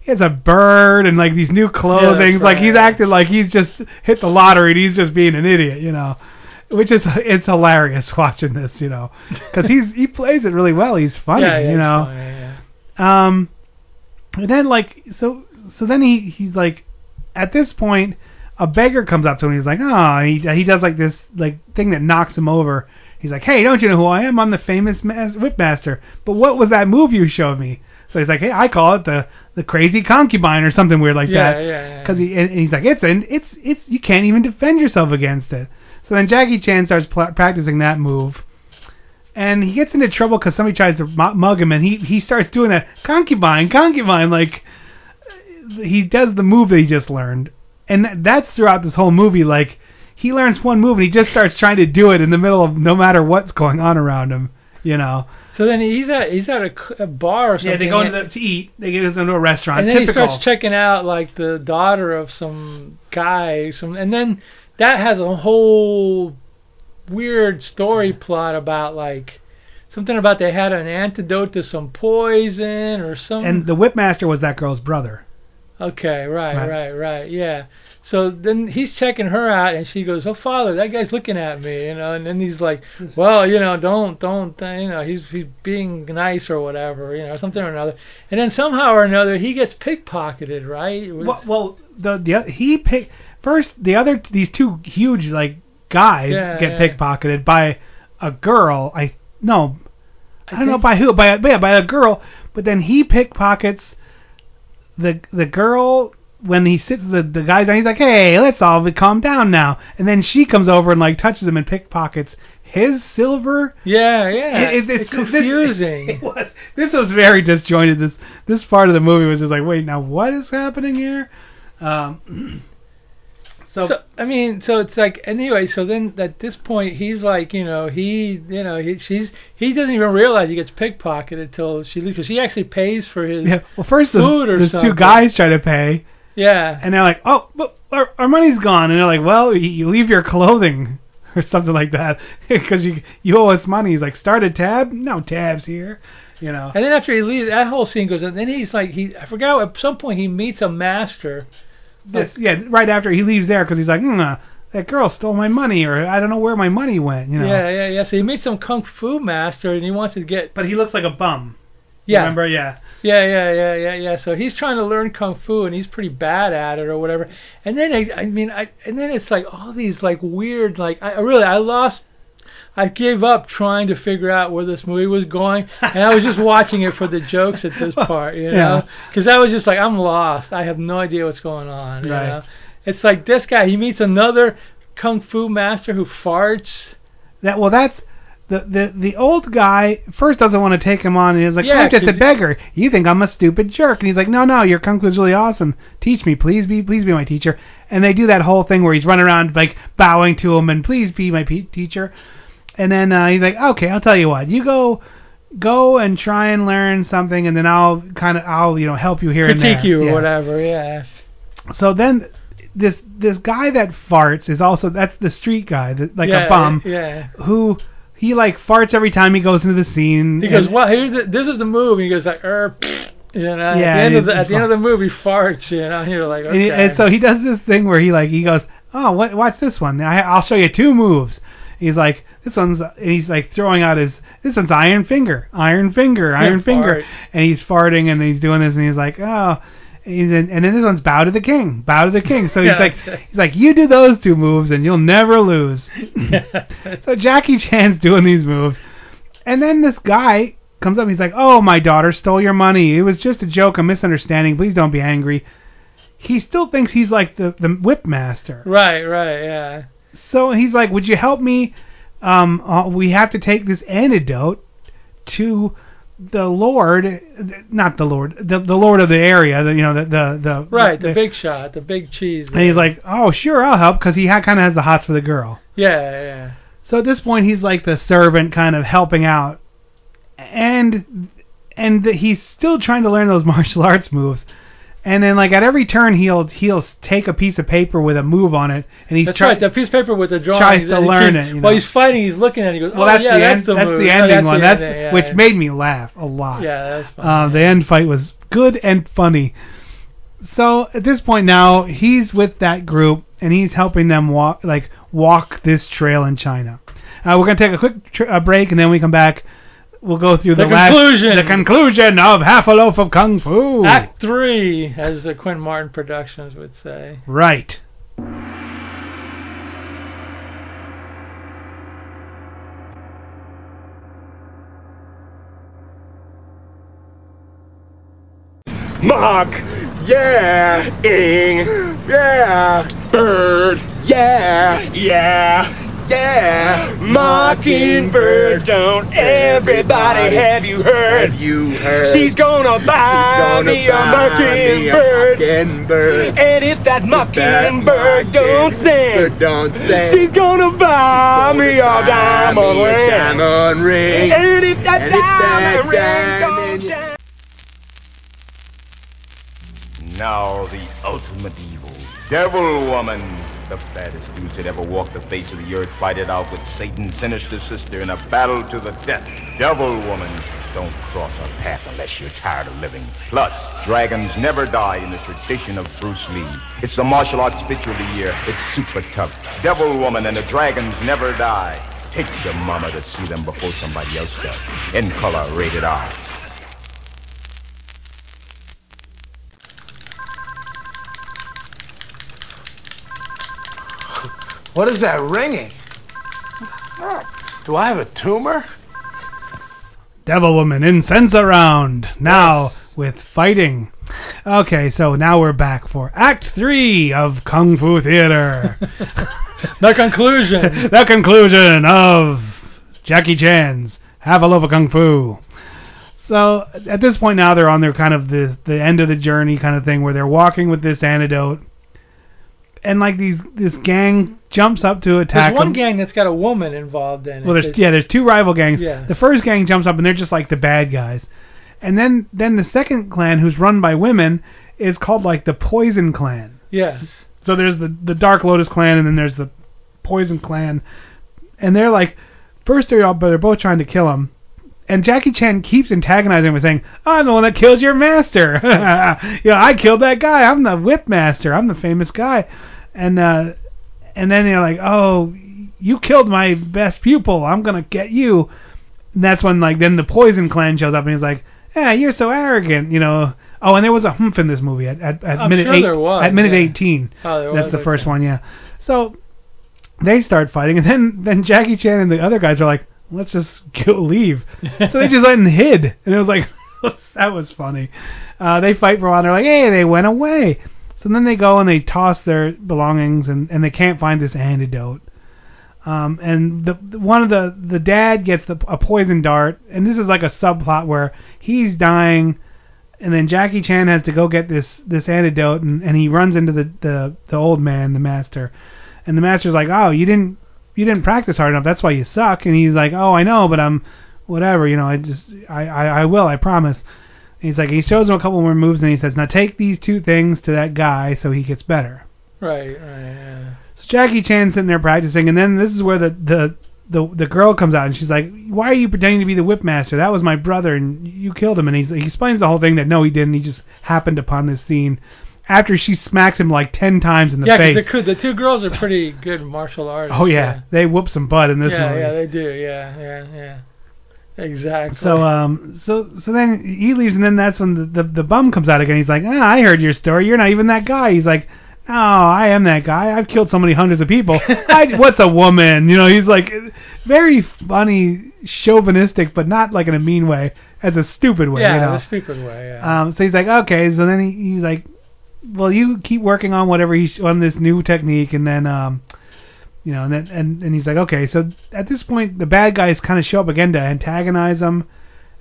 he has a bird and like these new clothing. Right. Like he's acting like he's just hit the lottery, and he's just being an idiot, Which is it's hilarious watching this, because he plays it really well. He's funny, . Funny, yeah. And then like so then he's like at this point. A beggar comes up to him, and he's like, oh, he does like this like thing that knocks him over. He's like, hey, don't you know who I am? I'm the famous whipmaster. But what was that move you showed me? So he's like, hey, I call it the crazy concubine or something weird like that. Yeah. Because he's like, it's you can't even defend yourself against it. So then Jackie Chan starts practicing that move, and he gets into trouble because somebody tries to mug him, and he starts doing that concubine like he does the move that he just learned. And that's throughout this whole movie. Like, he learns one move, and he just starts trying to do it in the middle of no matter what's going on around him, So then he's at a bar or something. Yeah, they go to eat. They go to a restaurant. And then typical. He starts checking out, like, the daughter of some guy. And then that has a whole weird story plot about, like, something about they had an antidote to some poison or something. And the whipmaster was that girl's brother. Okay, right, yeah. So then he's checking her out, and she goes, "Oh, father, that guy's looking at me," And then he's like, "Well, don't, he's being nice or whatever, something or another." And then somehow or another, he gets pickpocketed, right? Well, these two huge like guys get pickpocketed by a girl. I don't know by who, by a girl. But then he pickpockets. The girl when he sits the guys down, he's like, hey, let's all calm down now. And then she comes over and like touches him and pickpockets his silver. It's confusing. This was very disjointed. This part of the movie was just like, wait, now what is happening here? So it's like, anyway, so then at this point, he's like, he doesn't even realize he gets pickpocketed until she leaves, because she actually pays for his food or something. Well, first, two guys try to pay. Yeah. And they're like, oh, but our money's gone. And they're like, well, you leave your clothing or something like that, because you owe us money. He's like, start a tab? No tabs here. And then after he leaves, that whole scene goes, and then he's like, I forgot, at some point he meets a master. Right after he leaves there, because he's like, that girl stole my money, or I don't know where my money went. Yeah. So he meets some kung fu master, and he wants to get... But he looks like a bum. Yeah. Remember? Yeah. Yeah. So he's trying to learn kung fu, and he's pretty bad at it, or whatever. And then, and then it's like all these like weird, like, I gave up trying to figure out where this movie was going, and I was just watching it for the jokes at this part, because I was just like, I'm lost. I have no idea what's going on. Right. It's like this guy, he meets another kung fu master who farts. That's the old guy first doesn't want to take him on, and he's like, I'm just a beggar. You think I'm a stupid jerk? And he's like, no, your kung fu is really awesome. Teach me, please be my teacher. And they do that whole thing where he's running around like bowing to him and please be my teacher. And then he's like, okay, I'll tell you what. You go and try and learn something, and then I'll help you here and there. Critique you or whatever, yeah. So then this guy that farts is also, that's the street guy, a bum, who he like farts every time he goes into the scene. He goes, well, this is the move. And he goes like, at the end of the movie, farts, and you're like, okay. And so he does this thing where he goes, oh, watch this one. I'll show you two moves. He's like, throwing out this one's iron finger. And he's farting and he's doing this and he's like, oh. And then this one's bow to the king. So he's like, you do those two moves and you'll never lose. So Jackie Chan's doing these moves. And then this guy comes up and he's like, oh, my daughter stole your money. It was just a joke, a misunderstanding. Please don't be angry. He still thinks he's like the whip master. Right, yeah. So he's like, would you help me? We have to take this antidote to the Lord, not the Lord, the Lord of the area, the big shot, the big cheese. And he's like, oh, sure, I'll help, because he kind of has the hots for the girl. Yeah. So at this point, he's like the servant kind of helping out. And he's still trying to learn those martial arts moves. And then, like, at every turn, he'll take a piece of paper with a move on it, and he's the piece of paper with a drawing. Tries to learn it. While he's fighting, he's looking at it. He goes, that's the ending one. Which made me laugh a lot. Yeah, that's funny. The end fight was good and funny. So at this point now, he's with that group, and he's helping them walk this trail in China. We're gonna take a quick break, and then we come back. We'll go through the conclusion of Half a Loaf of Kung Fu. Act 3, as the Quinn Martin Productions would say. Right. Mark. Yeah. Ing. Yeah. Bird. Yeah. Yeah. Yeah, Mockingbird, don't everybody, have you heard? She's gonna buy me a mockingbird. And if that mockingbird don't sing, she's gonna buy me a diamond ring. And if that diamond ring don't shine. Now the ultimate evil, Devil Woman. The baddest dudes that ever walked the face of the earth fight it out with Satan's sinister sister in a battle to the death. Devil Woman, don't cross her path unless you're tired of living. Plus, dragons never die in the tradition of Bruce Lee. It's the martial arts picture of the year. It's super tough. Devil Woman and the dragons never die. Take your mama to see them before somebody else does. In color, rated R. What is that ringing? Do I have a tumor? Devil Woman incense around now with fighting. Okay, so now we're back for Act 3 of Kung Fu Theater. The conclusion of Jackie Chan's Half a Loaf of Kung Fu. So at this point now they're on their kind of the end of the journey kind of thing where they're walking with this antidote. And like this gang jumps up to attack them. There's one gang that's got a woman involved in it. Well, there's two rival gangs. Yeah. The first gang jumps up and they're just like the bad guys. And then the second clan, who's run by women, is called like the Poison Clan. Yes. So there's the Dark Lotus Clan, and then there's the Poison Clan. And they're like, first they're both trying to kill him. And Jackie Chan keeps antagonizing him and saying, I'm the one that killed your master. I killed that guy. I'm the whip master. I'm the famous guy. And then they're like, oh, you killed my best pupil. I'm going to get you. And that's when then the Poison Clan shows up and he's like, yeah, you're so arrogant, Oh, and there was a humph in this movie at minute 8. I'm sure there was. At minute 18. Oh, there was. That's the first one, yeah. So they start fighting, and then Jackie Chan and the other guys are like, let's just leave. So they just went and hid, and it was like, that was funny. They fight for a while, and they're like, hey, they went away. So then they go and they toss their belongings, and they can't find this antidote. And one of the dad gets a poison dart, and this is like a subplot where he's dying, and then Jackie Chan has to go get this antidote, and he runs into the old man, the master, and the master's like, oh, you didn't practice hard enough, that's why you suck. And he's like, oh, I know, but I'm whatever, I will, I promise. And he's like, he shows him a couple more moves, and he says, now take these two things to that guy so he gets better. Right, yeah. So Jackie Chan's sitting there practicing, and then this is where the girl comes out, and she's like, why are you pretending to be the whipmaster? That was my brother, and you killed him. And he explains the whole thing that, no, he didn't. He just happened upon this scene after she smacks him like 10 times in the face. Yeah, because the two girls are pretty good martial artists. Oh, yeah. They whoop some butt in this movie. Yeah, they do. Yeah. Exactly. So so then he leaves, and then that's when the bum comes out again. He's like, I heard your story. You're not even that guy. He's like, oh, I am that guy. I've killed so many hundreds of people. What's a woman? He's like very funny, chauvinistic, but not like in a mean way. As a stupid way. Yeah, in a stupid way. Yeah. So he's like, okay. So then he's like, well, you keep working on whatever on this new technique, and then and he's like, okay. So at this point, the bad guys kind of show up again to antagonize him.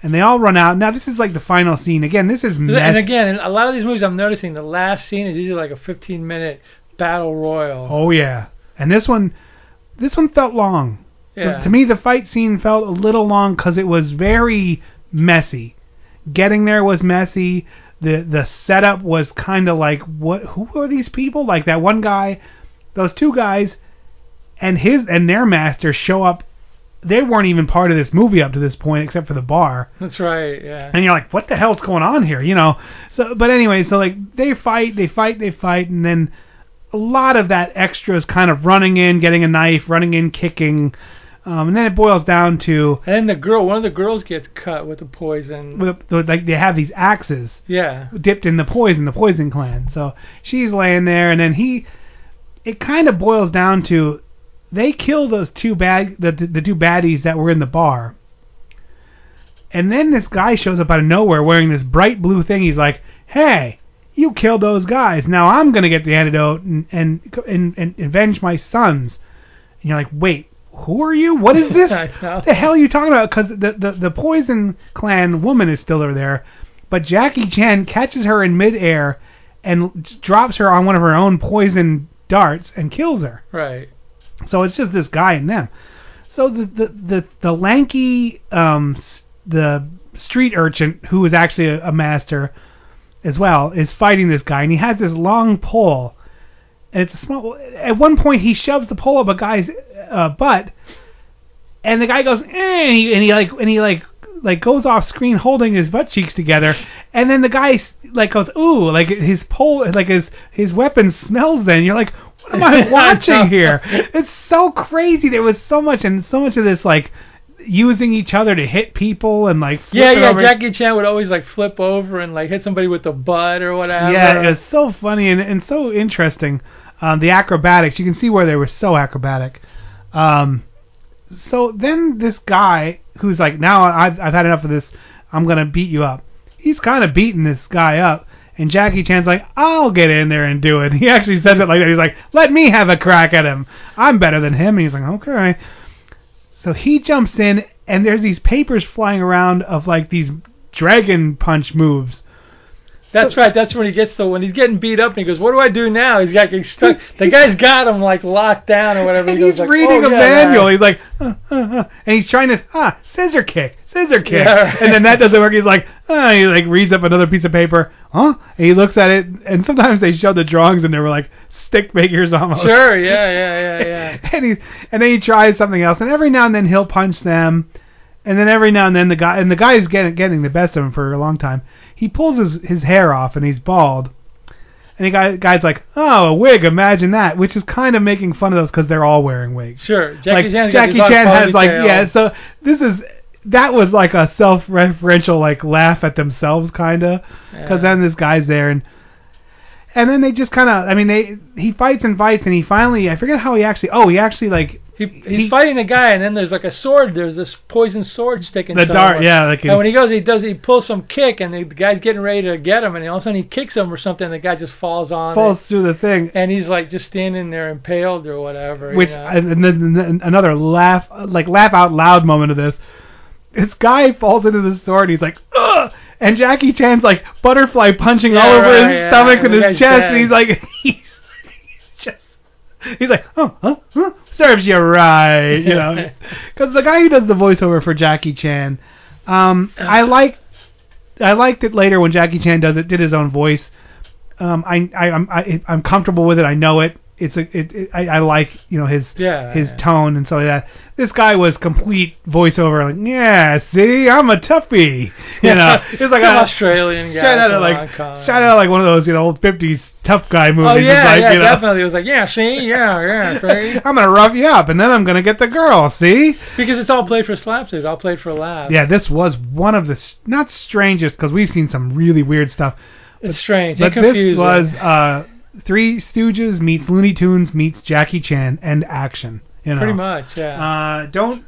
And they all run out. Now, this is like the final scene. Again, this is messy. And again, in a lot of these movies I'm noticing, the last scene is usually like a 15-minute battle royal. Oh, yeah. And this one felt long. Yeah. To me, the fight scene felt a little long because it was very messy. Getting there was messy. The setup was kind of like, who are these people? Like that one guy, those two guys, and their master show up. They weren't even part of this movie up to this point, except for the bar. That's right, yeah. And you're like, what the hell's going on here, So, but anyway, so like they fight, and then a lot of that extra is kind of running in, getting a knife, running in, kicking, and then it boils down to. And then one of the girls gets cut with the poison. Like they have these axes. Yeah. Dipped in the poison clan. So she's laying there, and then it kind of boils down to. They kill those the two baddies that were in the bar. And then this guy shows up out of nowhere wearing this bright blue thing. He's like, hey, you killed those guys. Now I'm going to get the antidote and avenge my sons. And you're like, wait, who are you? What is this? What the hell are you talking about? Because the Poison Clan woman is still over there. But Jackie Chan catches her in midair and drops her on one of her own poison darts and kills her. Right. So it's just this guy and them. So the lanky the street urchin, who is actually a master as well, is fighting this guy, and he has this long pole, and it's a small. At one point, he shoves the pole up a guy's butt, and the guy goes, and he goes off screen holding his butt cheeks together, and then the guy goes, ooh, like his pole, like his weapon smells. Then you're like. What am I watching here? It's so crazy. There was so much, and so much of this, using each other to hit people and, flip over. Jackie Chan would always, flip over and, hit somebody with the butt or whatever. Yeah, it was so funny and so interesting. The acrobatics, you can see where they were so acrobatic. So then this guy, who's like, now I've had enough of this, I'm going to beat you up. He's kind of beating this guy up. And Jackie Chan's like, I'll get in there and do it. He actually says it like that. He's like, let me have a crack at him. I'm better than him. And he's like, okay. So he jumps in, and there's these papers flying around of, like, these dragon punch moves. That's right. That's when he gets the when he's getting beat up, and he goes, "What do I do now?" He's got stuck. The guy's got him like locked down or whatever. And he goes, he's like, reading a manual. Right. He's like, and he's trying to scissor kick, yeah, right. And then that doesn't work. He's like, he like reads up another piece of paper. And he looks at it, and sometimes they show the drawings, and they were like stick figures almost. Sure. Yeah. and then he tries something else, and every now and then he'll punch them. And then every now and then the guy is getting the best of him for a long time. He pulls his hair off and he's bald. And the guy's like, oh, a wig, imagine that, which is kind of making fun of those because they're all wearing wigs. Sure. Jackie Chan has like, yeah, so that was like a self-referential like laugh at themselves kind of because then this guy's there and then they just kind of, I mean, he fights and he finally, I forget how he actually like. He's fighting a guy, and then there's like a sword. There's this poison sword sticking. The dart, yeah. Like and when he goes, he pulls some kick, and the guy's getting ready to get him, and all of a sudden he kicks him or something, and the guy just falls through the thing, and he's like just standing there impaled or whatever. Which, you know? And then another laugh out loud moment of this. This guy falls into the sword, and he's like, ugh! And Jackie Chan's like butterfly punching all over his stomach and his chest, and he's like, he's like, oh, huh? Serves you right, you know. Because the guy who does the voiceover for Jackie Chan, I liked it later when Jackie Chan did his own voice. I'm comfortable with it. I know it. I like, you know, his tone and stuff like that. This guy was complete voiceover, like, yeah, see, I'm a toughie, you know. It was like an Australian guy. Shout out like one of those, you know, old 50s tough guy movies. Oh yeah, like, yeah, you know, definitely. It was like, yeah, see, yeah, right. I'm gonna rough you up, and then I'm gonna get the girl, see? Because it's all played for slaps, it's all played for laughs. Yeah, this was one of the not strangest because we've seen some really weird stuff. It's strange, but this was. Three Stooges meets Looney Tunes meets Jackie Chan and action. You know? Pretty much, yeah. Don't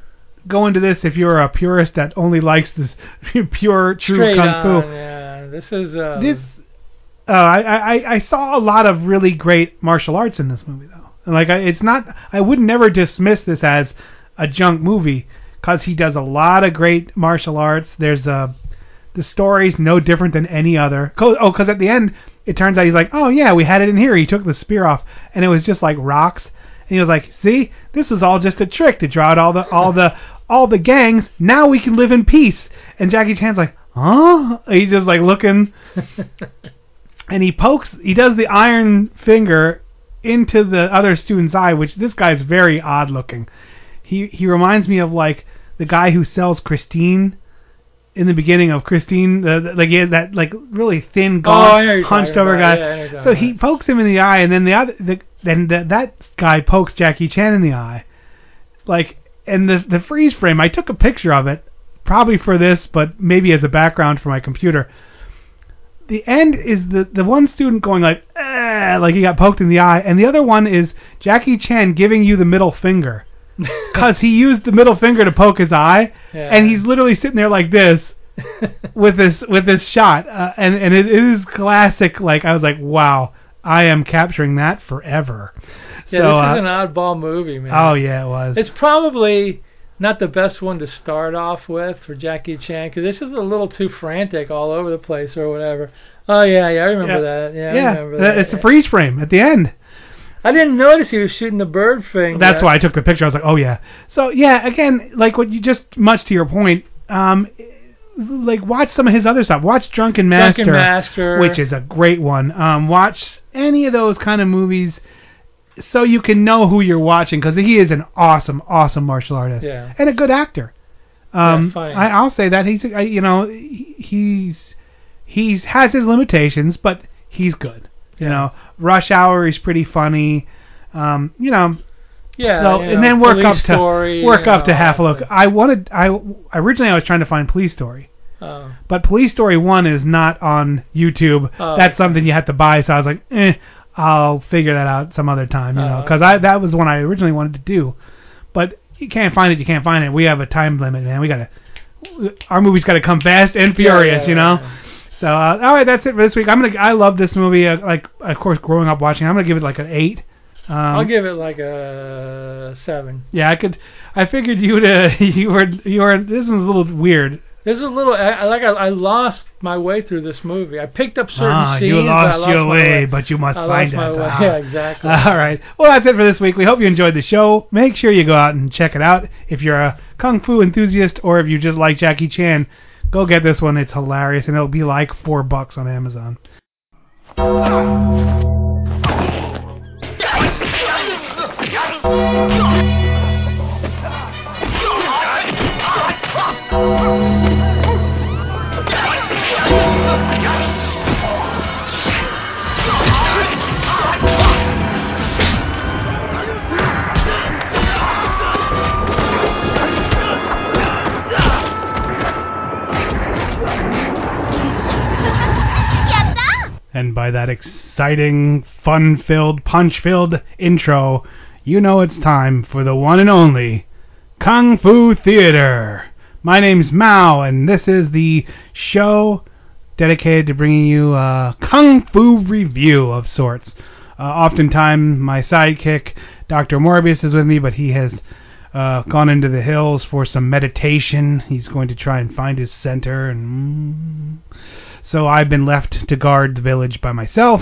go into this if you're a purist that only likes this pure, true straight kung on, fu. Yeah, this is this. I saw a lot of really great martial arts in this movie, though. And like, it's not. I would never dismiss this as a junk movie because he does a lot of great martial arts. There's the story's no different than any other. Because at the end. It turns out he's like, oh, yeah, we had it in here. He took the spear off, and it was just like rocks. And he was like, see, this is all just a trick to draw out all the gangs. Now we can live in peace. And Jackie Chan's like, huh? He's just like looking. And he does the iron finger into the other student's eye, which this guy's very odd looking. He reminds me of like the guy who sells Christine. In the beginning of Christine, like he has that like really thin, gaunt, hunched over guy. Yeah, so he pokes him in the eye, and then that guy pokes Jackie Chan in the eye. Like, and the freeze frame, I took a picture of it, probably for this, but maybe as a background for my computer. The end is the one student going like he got poked in the eye, and the other one is Jackie Chan giving you the middle finger. Because he used the middle finger to poke his eye, and he's literally sitting there like this with this shot, and it is classic. Like, I was like, wow, I am capturing that forever. Yeah, so, this is an oddball movie, man. Oh yeah, it was. It's probably not the best one to start off with for Jackie Chan because this is a little too frantic, all over the place or whatever. Oh yeah, I remember that. Yeah, I remember that. It's a freeze frame at the end. I didn't notice he was shooting the bird thing. That's why I took the picture. I was like, oh, yeah. So, yeah, again, like what you just, much to your point, like watch some of his other stuff. Watch Drunken Master, which is a great one. Watch any of those kind of movies so you can know who you're watching because he is an awesome, awesome martial artist and a good actor. I'll say that. He's, you know, he's has his limitations, but he's good. You know, Rush Hour is pretty funny. You know, So, you know, and then work up to Half a Loaf. Originally I was trying to find Police Story, but Police Story 1 is not on YouTube. That's something you have to buy. So I was like, I'll figure that out some other time. You know, because that was one I originally wanted to do, but you can't find it. We have a time limit, man. Our movie's got to come fast and furious. You know. So, all right, that's it for this week. I love this movie. Like, of course, growing up watching, I'm gonna give it like an 8. I'll give it like a 7. Yeah, I figured you were. This one's a little weird. This is a little I lost my way through this movie. I picked up certain scenes. You lost your way, but you must find it. Yeah, exactly. All right. Well, that's it for this week. We hope you enjoyed the show. Make sure you go out and check it out. If you're a kung fu enthusiast or if you just like Jackie Chan, go get this one. It's hilarious, and it'll be like $4 on Amazon. And by that exciting, fun-filled, punch-filled intro, you know it's time for the one and only Kung Fu Theater. My name's Mao, and this is the show dedicated to bringing you a Kung Fu review of sorts. Oftentimes, my sidekick, Dr. Morbius, is with me, but he has gone into the hills for some meditation. He's going to try and find his center, and so I've been left to guard the village by myself.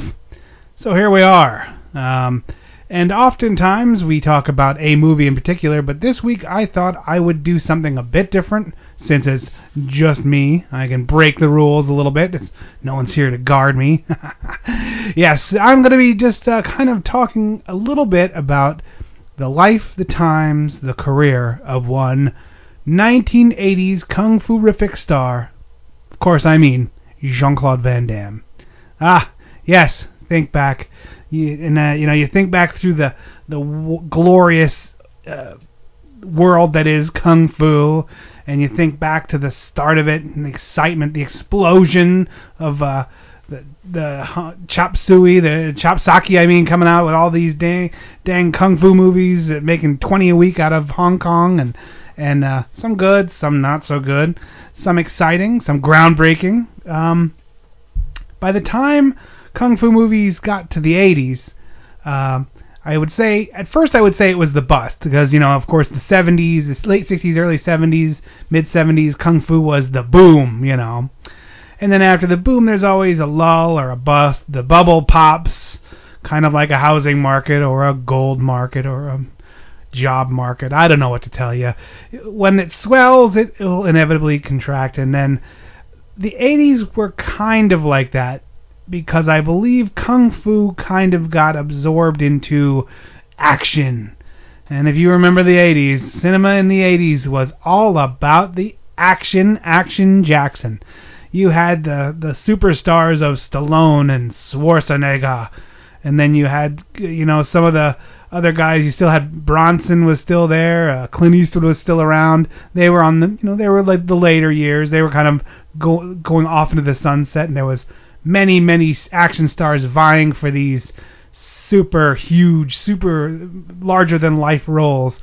So here we are. And oftentimes we talk about a movie in particular, but this week I thought I would do something a bit different. Since it's just me, I can break the rules a little bit. No one's here to guard me. Yes, I'm going to be just kind of talking a little bit about the life, the times, the career of one 1980s Kung Fu-rific star. Of course, I mean Jean-Claude Van Damme. Ah, yes, think back. You think back through the glorious world that is Kung Fu, and you think back to the start of it and the excitement, the explosion of the chop suey, the chop sake, coming out with all these dang Kung Fu movies, making 20 a week out of Hong Kong, and some good, some not so good, some exciting, some groundbreaking. By the time Kung Fu movies got to the 80s, I would say it was the bust, because, of course, the 70s, the late 60s, early 70s, mid 70s, Kung Fu was the boom, and then after the boom, there's always a lull or a bust. The bubble pops, kind of like a housing market or a gold market or a job market. I don't know what to tell you. When it swells, it will inevitably contract, and then the 80s were kind of like that, because I believe Kung Fu kind of got absorbed into action. And if you remember the 80s, cinema in the 80s was all about the action Jackson. You had the superstars of Stallone and Schwarzenegger, and then you had, some of the other guys. You still had Bronson was still there, Clint Eastwood was still around. They were on the, they were like the later years. They were kind of going off into the sunset, and there was many, many action stars vying for these super huge, super larger-than-life roles.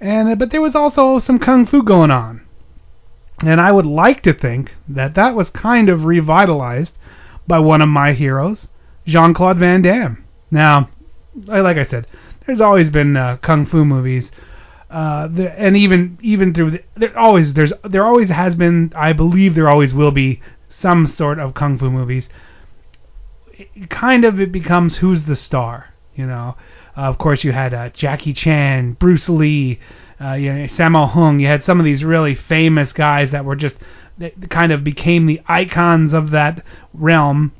But there was also some Kung Fu going on. And I would like to think that was kind of revitalized by one of my heroes, Jean-Claude Van Damme. Now, like I said, there's always been Kung Fu movies. And even through... there always has been, I believe there always will be, some sort of Kung Fu movies. It becomes who's the star, Of course, you had Jackie Chan, Bruce Lee, Sammo Hung. You had some of these really famous guys that were just... They kind of became the icons of that realm.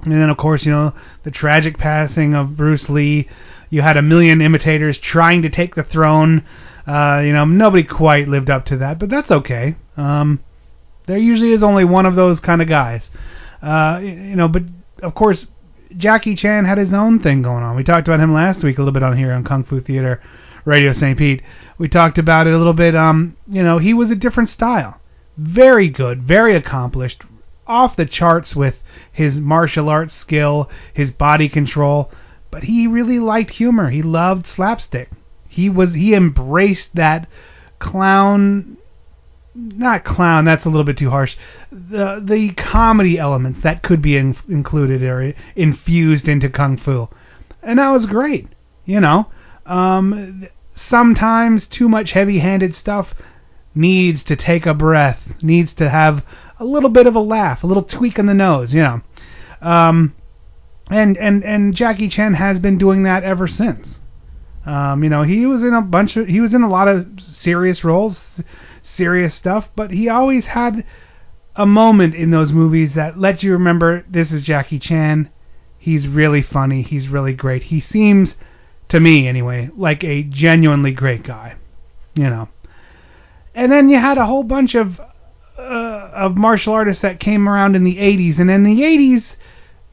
And then, of course, the tragic passing of Bruce Lee. You had a million imitators trying to take the throne. Nobody quite lived up to that, but that's okay. There usually is only one of those kind of guys. But, of course, Jackie Chan had his own thing going on. We talked about him last week a little bit on here on Kung Fu Theater, Radio St. Pete. We talked about it a little bit. He was a different style. Very good, very accomplished, off the charts with his martial arts skill, his body control. But he really liked humor. He loved slapstick. He embraced that clown not clown, that's a little bit too harsh. The comedy elements that could be included or infused into Kung Fu. And that was great, you know. Sometimes too much heavy-handed stuff needs to take a breath, needs to have a little bit of a laugh, a little tweak on the nose, you know. And Jackie Chan has been doing that ever since. You know, he was in a lot of serious roles, serious stuff, but he always had a moment in those movies that lets you remember, this is Jackie Chan. He's really funny. He's really great. He seems, to me anyway, like a genuinely great guy, you know. And then you had a whole bunch of martial artists that came around in the 80s, and in the 80s,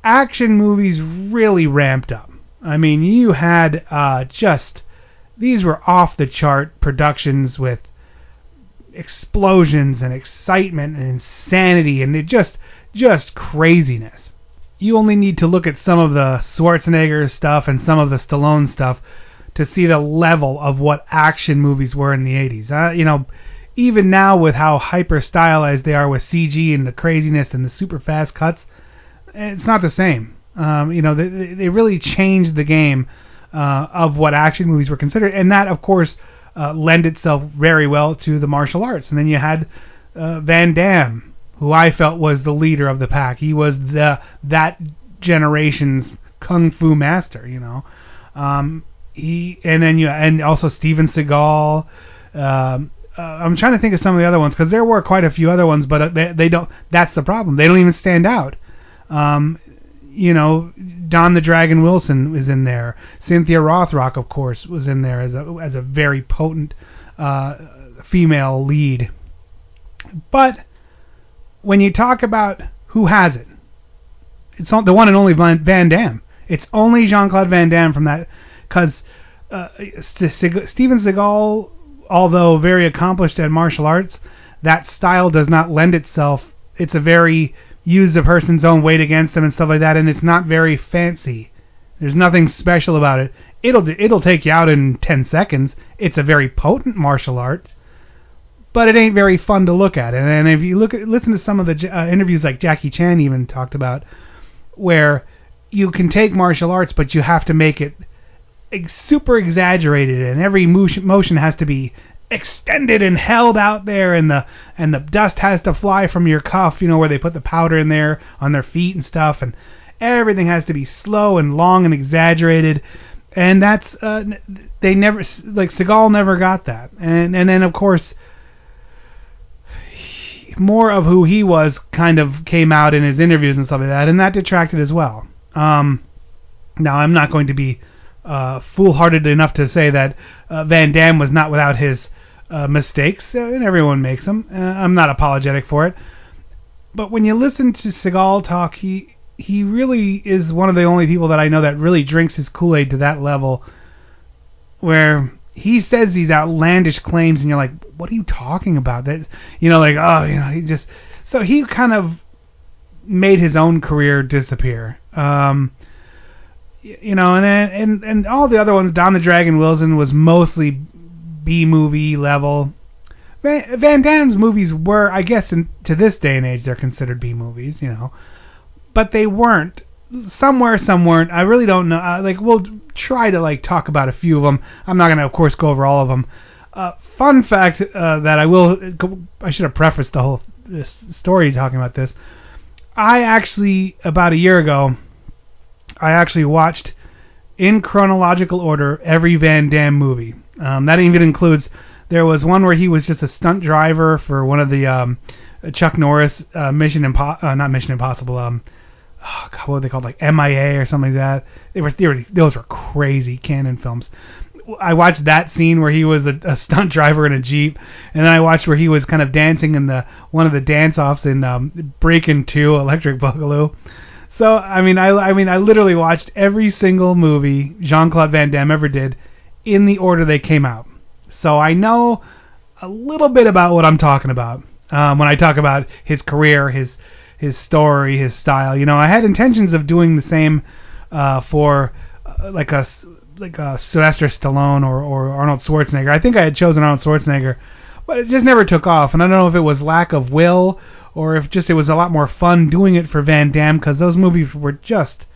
action movies really ramped up. I mean, you had these were off-the-chart productions with explosions and excitement and insanity and just craziness. You only need to look at some of the Schwarzenegger stuff and some of the Stallone stuff to see the level of what action movies were in the 80s. You know, even now with how hyper-stylized they are with CG and the craziness and the super-fast cuts, it's not the same. You know, they really changed the game of what action movies were considered, and that, of course, lend itself very well to the martial arts. And then you had Van Damme, who I felt was the leader of the pack. He was that generation's kung fu master, you know. And also Steven Seagal. I'm trying to think of some of the other ones because there were quite a few other ones, but they don't. That's the problem. They don't even stand out. You know, Don the Dragon Wilson was in there. Cynthia Rothrock, of course, was in there as a very potent female lead. But when you talk about who has it, it's the one and only Van Damme. It's only Jean-Claude Van Damme from that, because Steven Seagal, although very accomplished at martial arts, that style does not lend itself. It's a very use a person's own weight against them and stuff like that, and it's not very fancy. There's nothing special about it. It'll take you out in 10 seconds. It's a very potent martial art, but it ain't very fun to look at. And if you listen to some of the interviews, like Jackie Chan even talked about, where you can take martial arts, but you have to make it super exaggerated, and every motion has to be extended and held out there, and the dust has to fly from your cuff, you know, where they put the powder in there on their feet and stuff, and everything has to be slow and long and exaggerated, and that's Seagal never got that, and then of course more of who he was kind of came out in his interviews and stuff like that, and that detracted as well. Now I'm not going to be foolhardy enough to say that Van Damme was not without his mistakes, and everyone makes them. I'm not apologetic for it. But when you listen to Seagal talk, he really is one of the only people that I know that really drinks his Kool-Aid to that level, where he says these outlandish claims, and you're like, what are you talking about? That, you know, like, oh, you know, he just... So he kind of made his own career disappear. You know, and all the other ones, Don the Dragon Wilson was mostly B-movie level. Van Damme's movies were, I guess, to this day and age, they're considered B-movies, you know. But they weren't. Some weren't. I really don't know. We'll try to, talk about a few of them. I'm not going to, of course, go over all of them. Fun fact that I should have prefaced the whole this story talking about this. I actually, about a year ago, watched, in chronological order, every Van Damme movie. That even includes, there was one where he was just a stunt driver for one of the Chuck Norris what were they called, like MIA or something like that. Those were crazy canon films. I watched that scene where he was a stunt driver in a Jeep, and then I watched where he was kind of dancing in one of the dance-offs in Breakin' 2, Electric Boogaloo. So, I literally watched every single movie Jean-Claude Van Damme ever did in the order they came out. So I know a little bit about what I'm talking about when I talk about his career, his story, his style. You know, I had intentions of doing the same for like a Sylvester Stallone or Arnold Schwarzenegger. I think I had chosen Arnold Schwarzenegger, But it just never took off, and I don't know if it was lack of will or if just it was a lot more fun doing it for Van Damme, because those movies were just...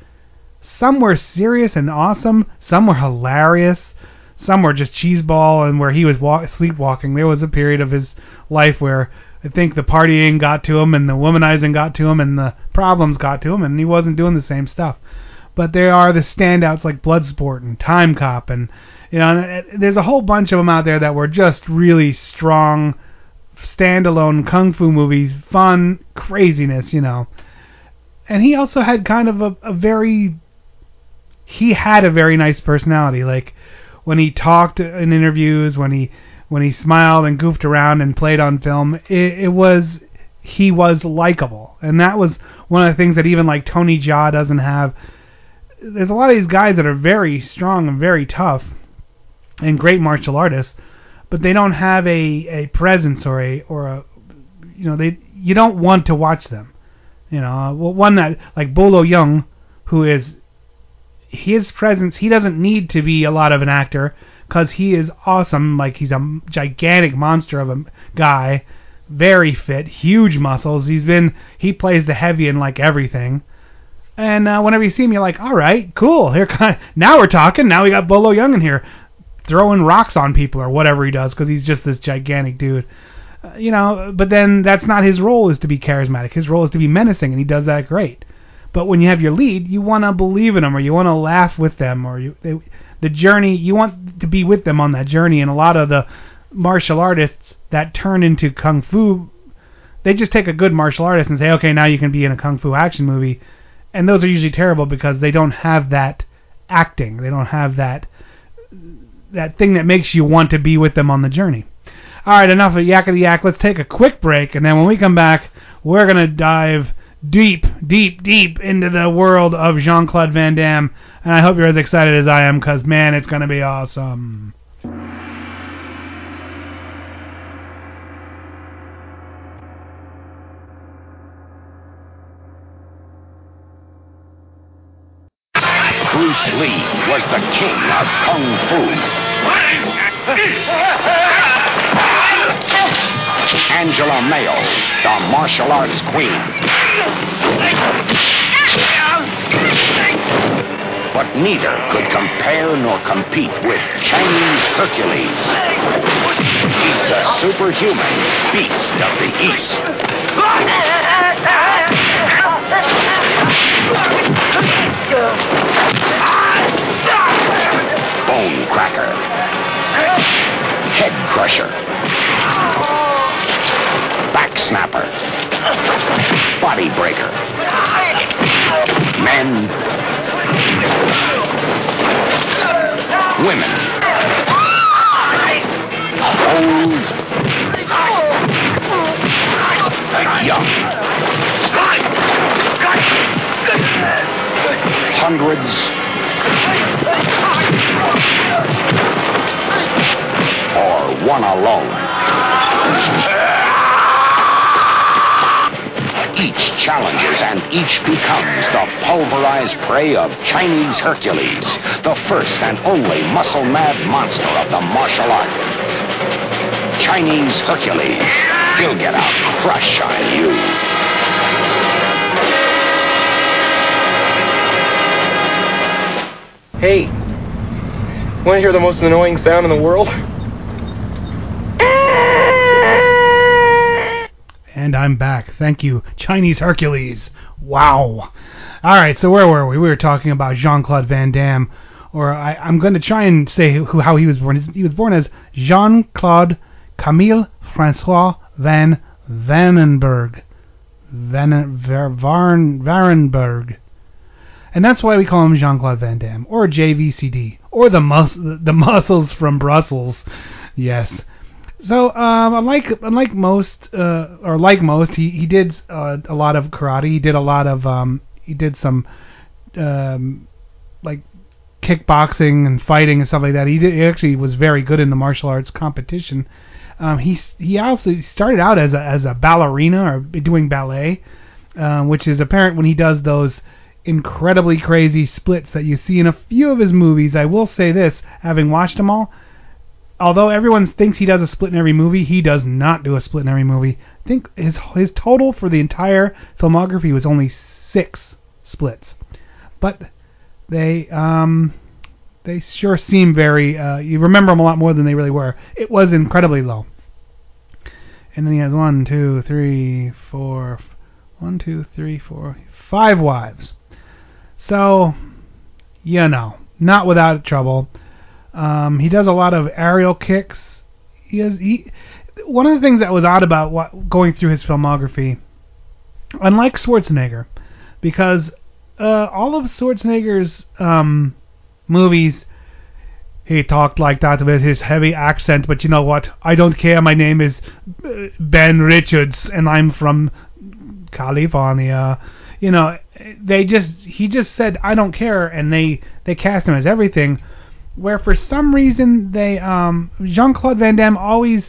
Some were serious and awesome, some were hilarious, some were just cheeseball, and where he was sleepwalking. There was a period of his life where I think the partying got to him, and the womanizing got to him, and the problems got to him, and he wasn't doing the same stuff. But there are the standouts like Bloodsport and Time Cop, and you know, and there's a whole bunch of them out there that were just really strong, standalone kung fu movies, fun craziness, you know. And he also had kind of a very nice personality. Like when he talked in interviews, when he smiled and goofed around and played on film, he was likable, and that was one of the things that even like Tony Jaa doesn't have. There's a lot of these guys that are very strong and very tough and great martial artists, but they don't have a presence or a you know, you don't want to watch them. You know, one that like Bolo Young, who is his presence. He doesn't need to be a lot of an actor because he is awesome. Like he's a gigantic monster of a guy, very fit, huge muscles. He plays the heavy in like everything. And whenever you see him, you're like, all right, cool. Now we're talking. Now we got Bolo Young in here throwing rocks on people or whatever he does because he's just this gigantic dude. You know, but then that's not his role, is to be charismatic. His role is to be menacing, and he does that great. But when you have your lead, you want to believe in them, or you want to laugh with them, or the journey, you want to be with them on that journey. And a lot of the martial artists that turn into kung fu, they just take a good martial artist and say, okay, now you can be in a kung fu action movie. And those are usually terrible because they don't have that acting. They don't have that thing that makes you want to be with them on the journey. All right, enough of yakety yak. Let's take a quick break, and then when we come back, we're going to dive deep, deep, deep into the world of Jean-Claude Van Damme, and I hope you're as excited as I am because, man, it's going to be awesome. Bruce Lee was the king of kung fu. Angela Mayo, the martial arts queen. But neither could compare nor compete with Chinese Hercules. He's the superhuman beast of the East. Bone cracker. Head crusher. Back snapper. Body breaker. Men. Women. Old. Young. Hundreds. Or one alone. Each challenges and each becomes the pulverized prey of Chinese Hercules, the first and only muscle-mad monster of the martial art. Chinese Hercules, he'll get a crush on you. Hey, want to hear the most annoying sound in the world? And I'm back. Thank you, Chinese Hercules. Wow. All right, so where were we? We were talking about Jean-Claude Van Damme, or I'm going to try and say how he was born. He was born as Jean-Claude Camille Francois Van Varenberg. Varenberg. And that's why we call him Jean-Claude Van Damme, or JVCD, or the muscles from Brussels. Yes. So, like most, he did a lot of karate. He did a lot of like kickboxing and fighting and stuff like that. He actually was very good in the martial arts competition. He also started out as a ballerina or doing ballet, which is apparent when he does those incredibly crazy splits that you see in a few of his movies. I will say this, having watched them all. although everyone thinks he does a split in every movie, he does not do a split in every movie. I think his total for the entire filmography was only 6 splits. But they sure seem very... you remember them a lot more than they really were. It was incredibly low. And then he has 5 wives. So, you know, not without trouble. He does a lot of aerial kicks. One of the things that was odd about going through his filmography, unlike Schwarzenegger, because all of Schwarzenegger's movies, he talked like that with his heavy accent, but you know what? I don't care. My name is Ben Richards, and I'm from California. You know, he just said, I don't care, and they cast him as everything. Where for some reason Jean-Claude Van Damme always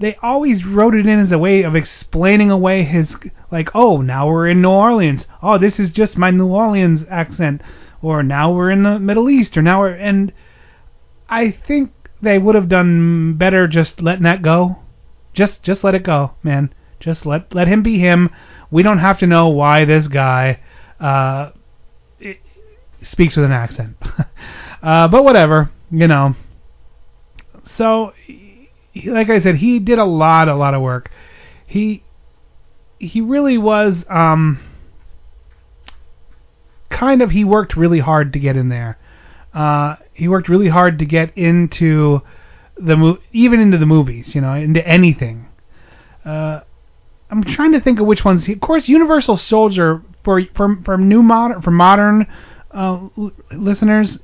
wrote it in as a way of explaining away his, like, oh, now we're in New Orleans, oh, this is just my New Orleans accent, or now we're in the Middle East, or now we're, and I think they would have done better just letting that go. Just let it go, man. Just let him be him. We don't have to know why this guy speaks with an accent. But whatever, you know. So, like I said, he did a lot of work. He really was he worked really hard to get in there. He worked really hard to get into the movies, you know, into anything. I'm trying to think of which ones. Of course, Universal Soldier for modern listeners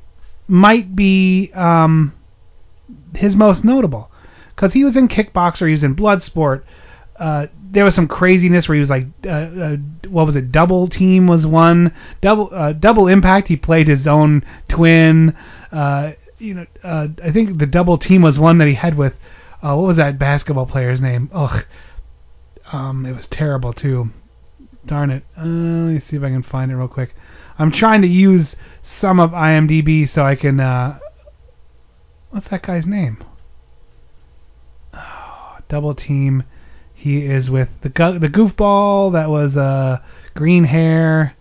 might be his most notable, because he was in Kickboxer, he was in Bloodsport. There was some craziness where he was like, what was it? Double Team was one. Double Impact. He played his own twin. I think the Double Team was one that he had with what was that basketball player's name? Ugh, it was terrible too. Darn it. Let me see if I can find it real quick. I'm trying to use some of IMDb so I can... what's that guy's name? Oh, Double Team. He is with the goofball that was green hair.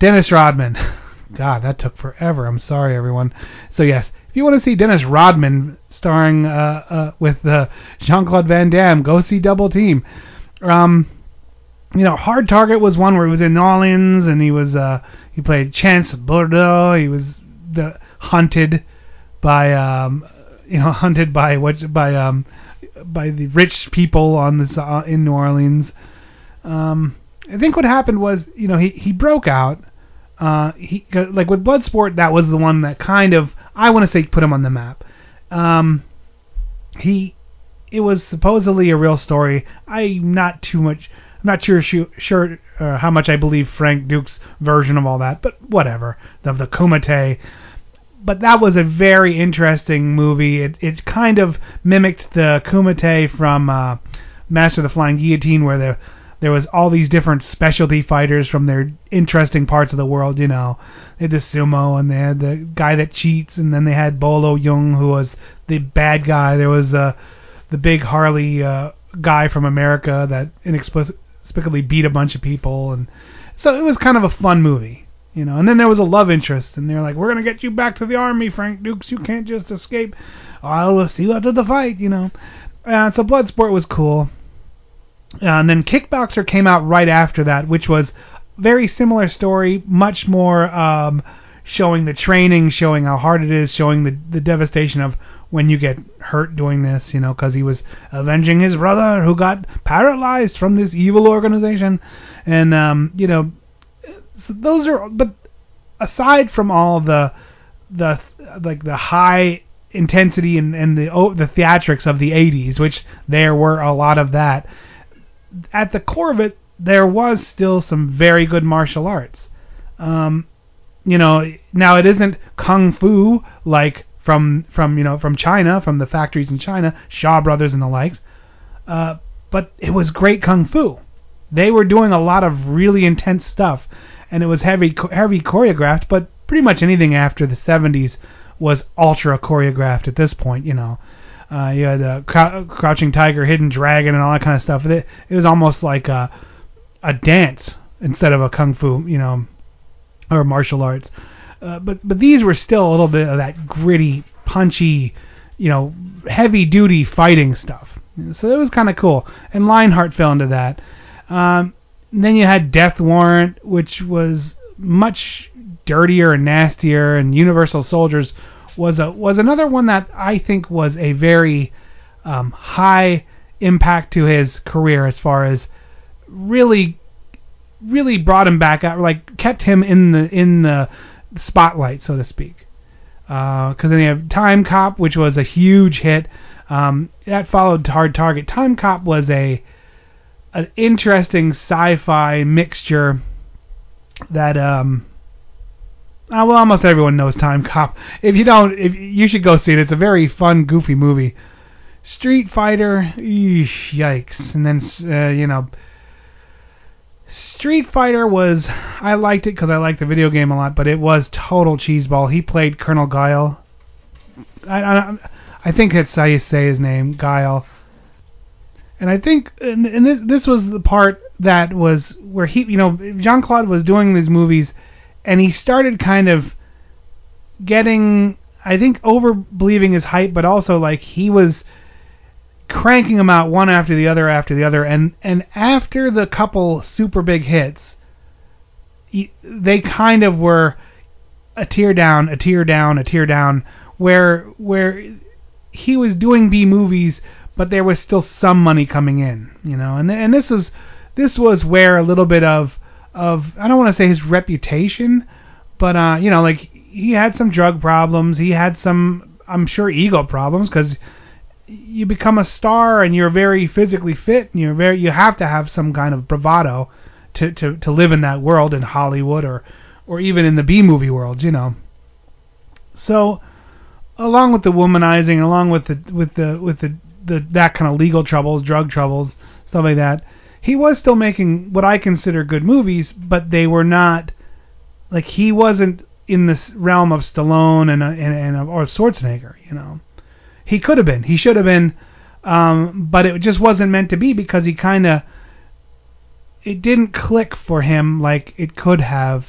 Dennis Rodman. God, that took forever. I'm sorry, everyone. So, yes, if you want to see Dennis Rodman starring with Jean-Claude Van Damme, go see Double Team. You know, Hard Target was one where he was in New Orleans, and he was he played Chance Bordeaux. He was hunted by the rich people in New Orleans. I think what happened was, you know, he broke out. He, like with Bloodsport, that was the one that kind of, I want to say, put him on the map. It was supposedly a real story. I'm not sure how much I believe Frank Duke's version of all that, but whatever, of the Kumite. But that was a very interesting movie. It kind of mimicked the Kumite from Master of the Flying Guillotine, where there was all these different specialty fighters from their interesting parts of the world, you know. They had the sumo, and they had the guy that cheats, and then they had Bolo Jung, who was the bad guy. There was the big Harley guy from America that inexplicably beat a bunch of people, and so it was kind of a fun movie, you know. And then there was a love interest, and they're like, we're gonna get you back to the army, Frank Dukes, you can't just escape, I'll see you after the fight, you know. So Bloodsport was cool, and then Kickboxer came out right after that, which was very similar story, much more showing the training, showing how hard it is, showing the devastation of when you get hurt doing this, you know, because he was avenging his brother who got paralyzed from this evil organization. And, you know, so those are... But aside from all the high intensity and the theatrics of the 80s, which there were a lot of that, at the core of it, there was still some very good martial arts. You know, now it isn't Kung Fu like... From China, from the factories in China, Shaw Brothers and the likes, but it was great kung fu. They were doing a lot of really intense stuff, and it was heavy choreographed. But pretty much anything after the 70s was ultra choreographed at this point, you know. You had Crouching Tiger, Hidden Dragon, and all that kind of stuff. It was almost like a dance instead of a kung fu, you know, or martial arts. But these were still a little bit of that gritty, punchy, you know, heavy-duty fighting stuff. So it was kind of cool. And Lionheart fell into that. Then you had Death Warrant, which was much dirtier and nastier, and Universal Soldiers was another one that I think was a very high impact to his career, as far as really brought him back out, like kept him in the spotlight, so to speak. Because then you have Time Cop, which was a huge hit. That followed Hard Target. Time Cop was an interesting sci-fi mixture that well, almost everyone knows Time Cop. If you don't, you should go see it. It's a very fun, goofy movie. Street Fighter, yikes. And then, you know, Street Fighter I liked it because I liked the video game a lot, but it was total cheeseball. He played Colonel Guile. I think that's how you say his name, Guile. And I think, and this was the part that was where he, you know, Jean-Claude was doing these movies, and he started kind of getting, I think, over-believing his hype, but also, like, he was cranking them out one after the other, and after the couple super big hits, they kind of were a tear down, where he was doing B movies, but there was still some money coming in, you know, and this was where a little bit of I don't want to say his reputation, but you know, like he had some drug problems, he had some, I'm sure, ego problems, because you become a star and you're very physically fit and you have to have some kind of bravado to live in that world in Hollywood or even in the B movie world, you know. So along with the womanizing, along with the that kind of legal troubles, drug troubles, stuff like that, he was still making what I consider good movies, but they were not, like, he wasn't in this realm of Stallone and or Schwarzenegger, you know. He could have been, he should have been, but it just wasn't meant to be, because he kind of, it didn't click for him like it could have.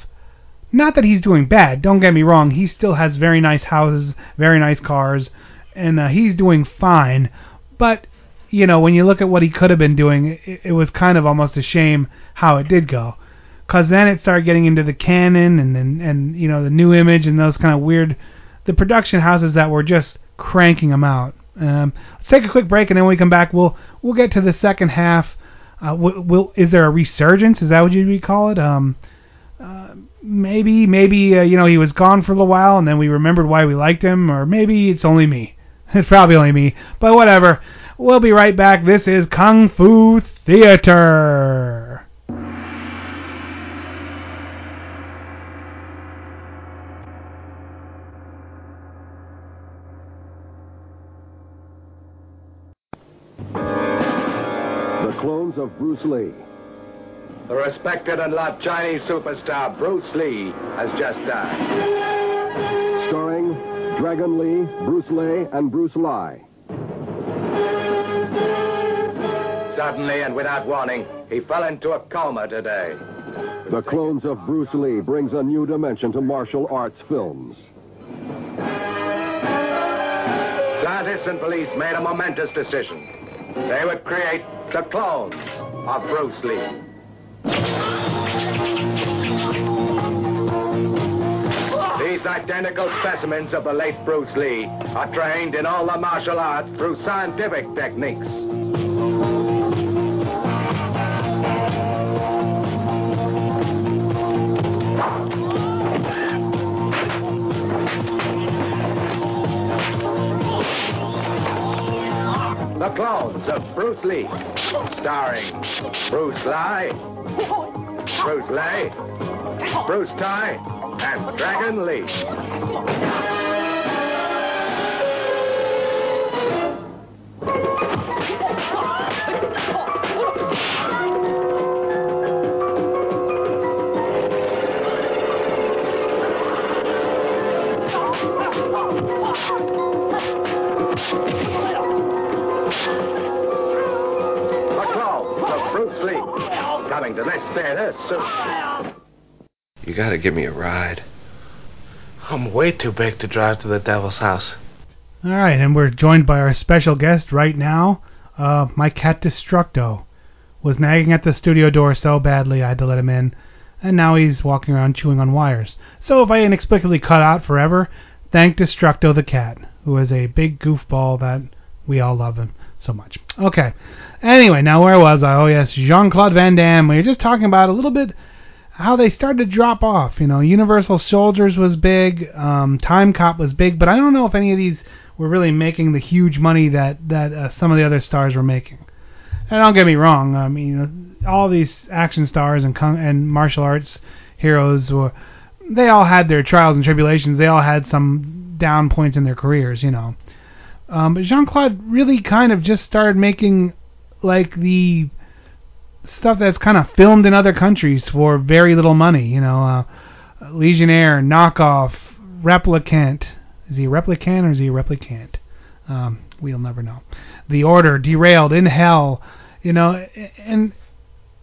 Not that he's doing bad, don't get me wrong, he still has very nice houses, very nice cars, and he's doing fine, but, you know, when you look at what he could have been doing, it was kind of almost a shame how it did go, because then it started getting into the canon, and you know, the New Image, and those kind of weird, the production houses that were just cranking them out. Let's take a quick break, and then when we come back, we'll get to the second half. Is there a resurgence? Is that what you call it? Maybe you know, he was gone for a little while, and then we remembered why we liked him, or maybe it's only me. It's probably only me, but whatever. We'll be right back. This is Kung Fu Theater. The clones of Bruce Lee. The respected and loved Chinese superstar Bruce Lee has just died. Starring Dragon Lee, Bruce Lei, and Bruce Lai. Suddenly and without warning, he fell into a coma today. The Clones of Bruce Lee brings a new dimension to martial arts films. Scientists and police made a momentous decision. They would create the clones of Bruce Lee. These identical specimens of the late Bruce Lee are trained in all the martial arts through scientific techniques. The Clones of Bruce Lee, starring Bruce Lai, Bruce Lei, Bruce Tai, and Dragon Lee. The Claw of Bruce Lee, coming to this theater soon. You gotta give me a ride. I'm way too big to drive to the devil's house. All right, and we're joined by our special guest right now. My cat Destructo was nagging at the studio door so badly I had to let him in, and now he's walking around chewing on wires. So if I inexplicably cut out forever, thank Destructo the cat, who is a big goofball that we all love him so much. Okay, anyway, now where was I? Oh yes, Jean-Claude Van Damme. We were just talking about a little bit how they started to drop off. You know, Universal Soldiers was big, Time Cop was big, but I don't know if any of these were really making the huge money that some of the other stars were making. And don't get me wrong, I mean, you know, all these action stars and martial arts heroes, they all had their trials and tribulations. They all had some down points in their careers, you know. But Jean-Claude really kind of just started making, like, the stuff that's kind of filmed in other countries for very little money, you know. Legionnaire, Knockoff, Replicant. Is he a replicant or is he a replicant? We'll never know. The Order, Derailed, In Hell, you know, and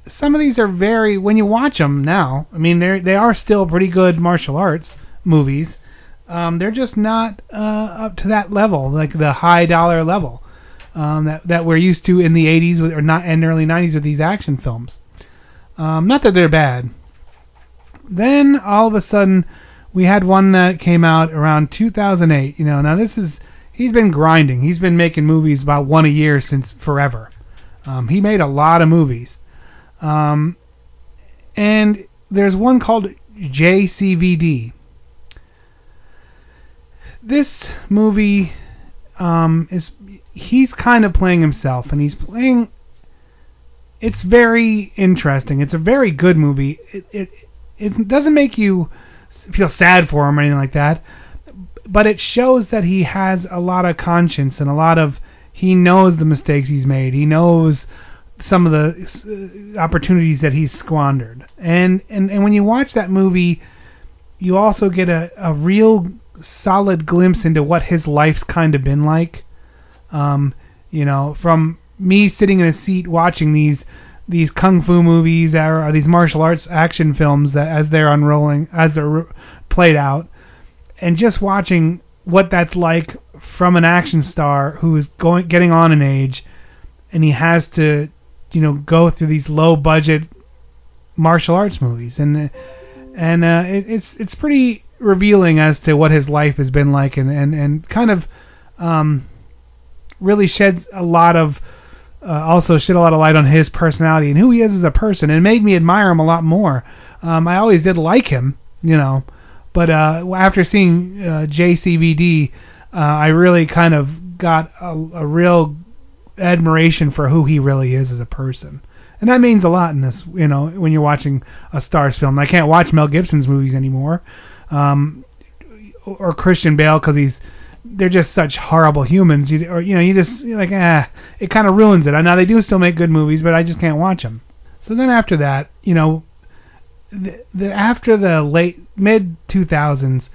some of these are very, when you watch them now, I mean, they are still pretty good martial arts movies. They're just not up to that level, like the high dollar level that we're used to in the 80s with, or not in the early 90s with these action films. Not that they're bad. Then all of a sudden, we had one that came out around 2008, you know. Now he's been grinding. He's been making movies about one a year since forever. He made a lot of movies. And there's one called JCVD. This movie he's kind of playing himself, and he's playing, it's very interesting. It's a very good movie. It doesn't make you feel sad for him or anything like that, but it shows that he has a lot of conscience and a lot of, he knows the mistakes he's made, he knows some of the opportunities that he's squandered, and when you watch that movie, you also get a real solid glimpse into what his life's kind of been like, you know, from me sitting in a seat watching these kung fu movies or these martial arts action films that as they're unrolling, as they're played out, and just watching what that's like from an action star who's getting on in age, and he has to, you know, go through these low budget martial arts movies, and it's pretty revealing as to what his life has been like, and kind of really sheds a lot of also shed a lot of light on his personality and who he is as a person, and made me admire him a lot more. I always did like him, you know, but after seeing JCVD, I really kind of got a real admiration for who he really is as a person, and that means a lot in this, you know, when you're watching a star's film. I can't watch Mel Gibson's movies anymore, or Christian Bale, because they're just such horrible humans. You're like, it kind of ruins it. I know they do still make good movies, but I just can't watch them. So then after that, you know, after the late mid-2000s,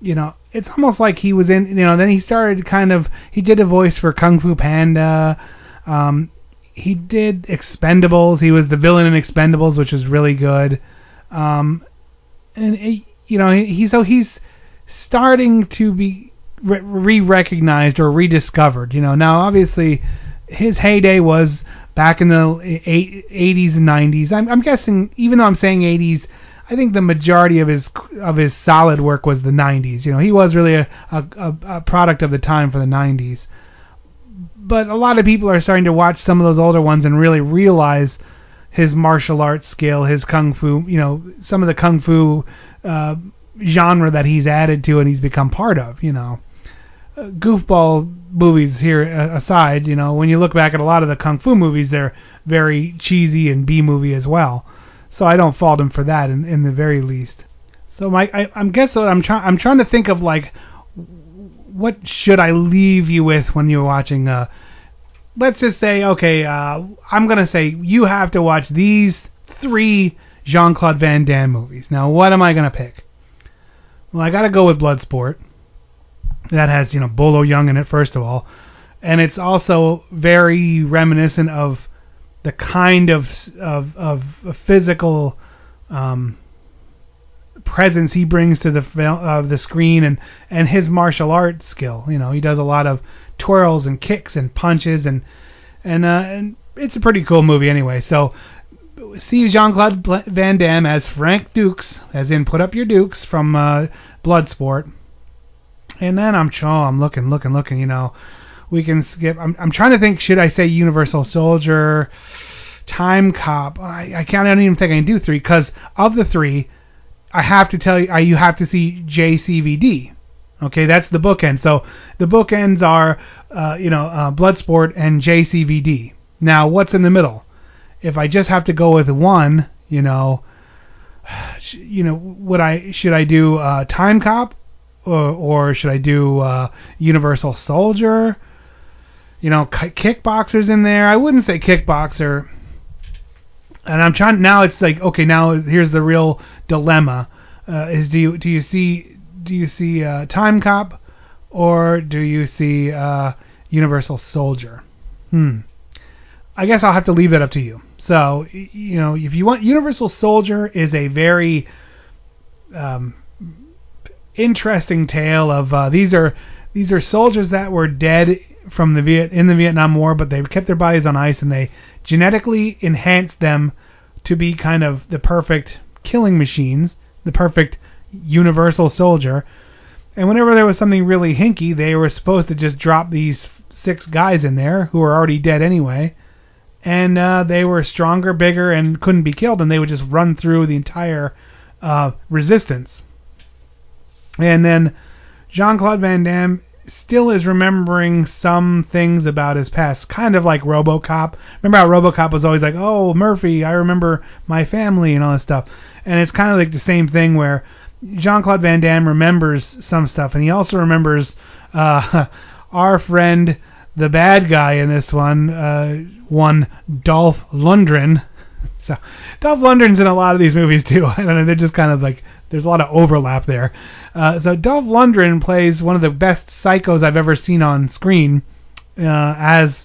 you know, it's almost like he was in, you know, then he started kind of, he did a voice for Kung Fu Panda, he did Expendables, he was the villain in Expendables, which was really good, so he's starting to be re-recognized or rediscovered, you know. Now obviously his heyday was back in the 80s and 90s. I'm guessing, even though I'm saying 80s, I think the majority of his solid work was the 90s. You know, he was really a product of the time for the 90s. But a lot of people are starting to watch some of those older ones and really realize his martial arts skill, his kung fu, you know, some of the kung fu genre that he's added to and he's become part of, you know. Goofball movies here aside, you know, when you look back at a lot of the kung fu movies, they're very cheesy and B-movie as well. So I don't fault him for that in the very least. So I'm trying to think of, like, what should I leave you with when you're watching? Let's just say, okay, I'm going to say you have to watch these 3 Jean-Claude Van Damme movies. Now, what am I going to pick? Well, I got to go with Bloodsport. That has, you know, Bolo Young in it, first of all. And it's also very reminiscent of the kind of physical presence he brings to the screen, and his martial arts skill. You know, he does a lot of twirls and kicks and punches, and it's a pretty cool movie anyway. So see Jean-Claude Van Damme as Frank Dukes, as in Put Up Your Dukes from Bloodsport. And then I'm looking, you know. We can skip. I'm trying to think. Should I say Universal Soldier, Time Cop? I can't. I don't even think I can do three, because of the three, I have to tell you. You have to see JCVD. Okay, that's the bookend. So the bookends are, Bloodsport and JCVD. Now, what's in the middle? If I just have to go with one, should I do Time Cop, or should I do Universal Soldier? Kickboxer's in there. I wouldn't say Kickboxer. And I'm trying... Now it's like, okay, now here's the real dilemma. Do you see Time Cop, or do you see Universal Soldier? I guess I'll have to leave that up to you. So, if you want... Universal Soldier is a very interesting tale of... These are soldiers that were dead from in the Vietnam War, but they kept their bodies on ice, and they genetically enhanced them to be kind of the perfect killing machines, the perfect universal soldier. And whenever there was something really hinky, they were supposed to just drop these 6 guys in there who were already dead anyway, and they were stronger, bigger, and couldn't be killed, and they would just run through the entire resistance. And then Jean-Claude Van Damme still is remembering some things about his past, kind of like RoboCop. Remember how RoboCop was always like, oh, Murphy, I remember my family and all this stuff. And it's kind of like the same thing where Jean-Claude Van Damme remembers some stuff, and he also remembers our friend, the bad guy in this one, Dolph Lundgren. So Dolph Lundgren's in a lot of these movies too. I don't know, they're just kind of like... There's a lot of overlap there. So Dolph Lundgren plays one of the best psychos I've ever seen on screen, as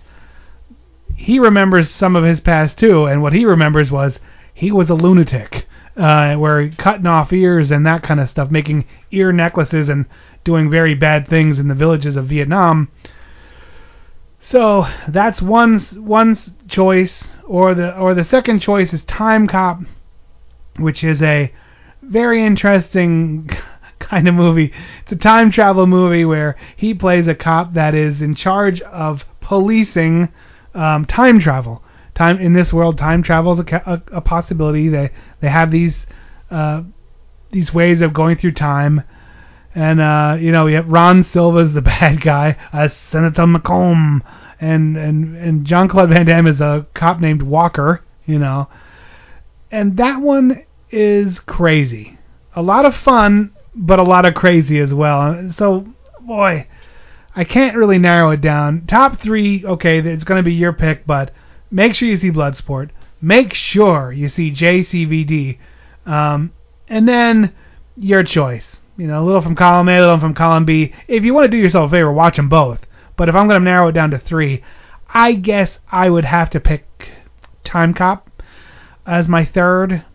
he remembers some of his past too, and what he remembers was he was a lunatic, where cutting off ears and that kind of stuff, making ear necklaces and doing very bad things in the villages of Vietnam. So that's one's choice, or the second choice is Time Cop, which is a very interesting kind of movie. It's a time travel movie where he plays a cop that is in charge of policing time travel. In this world, time travel is a possibility. They have these ways of going through time, and we have Ron Silva's the bad guy, Senator Macomb, and Jean-Claude Van Damme is a cop named Walker. And that one is crazy. A lot of fun, but a lot of crazy as well. So, boy, I can't really narrow it down. Top 3, okay, it's going to be your pick, but make sure you see Bloodsport. Make sure you see JCVD. And then your choice. A little from column A, a little from column B. If you want to do yourself a favor, watch them both. But if I'm going to narrow it down to 3, I guess I would have to pick Time Cop as my third.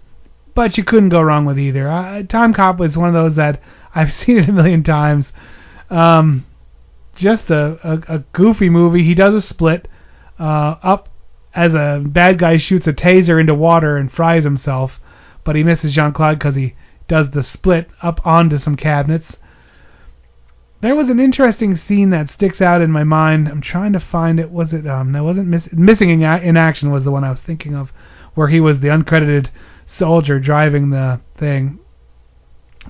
But you couldn't go wrong with either. Time Cop was one of those that I've seen it a million times. Just a goofy movie. He does a split up as a bad guy shoots a taser into water and fries himself. But he misses Jean-Claude because he does the split up onto some cabinets. There was an interesting scene that sticks out in my mind. I'm trying to find it. Was it? No, it wasn't Missing in Action was the one I was thinking of, where he was the uncredited soldier driving the thing.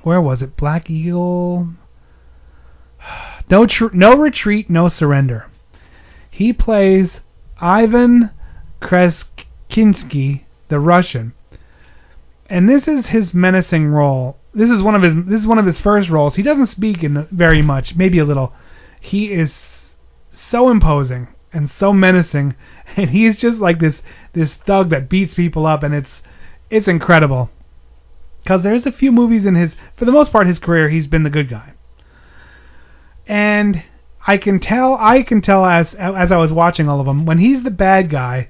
Where was it? Black Eagle. No Retreat, No Surrender. He plays Ivan Krasinski, the Russian, and this is his menacing role. This is one of his first roles. He doesn't speak very much, maybe a little. He is so imposing and so menacing, and he's just like this thug that beats people up, and it's incredible, because there's a few movies for the most part, his career, he's been the good guy. And I can tell as I was watching all of them, when he's the bad guy,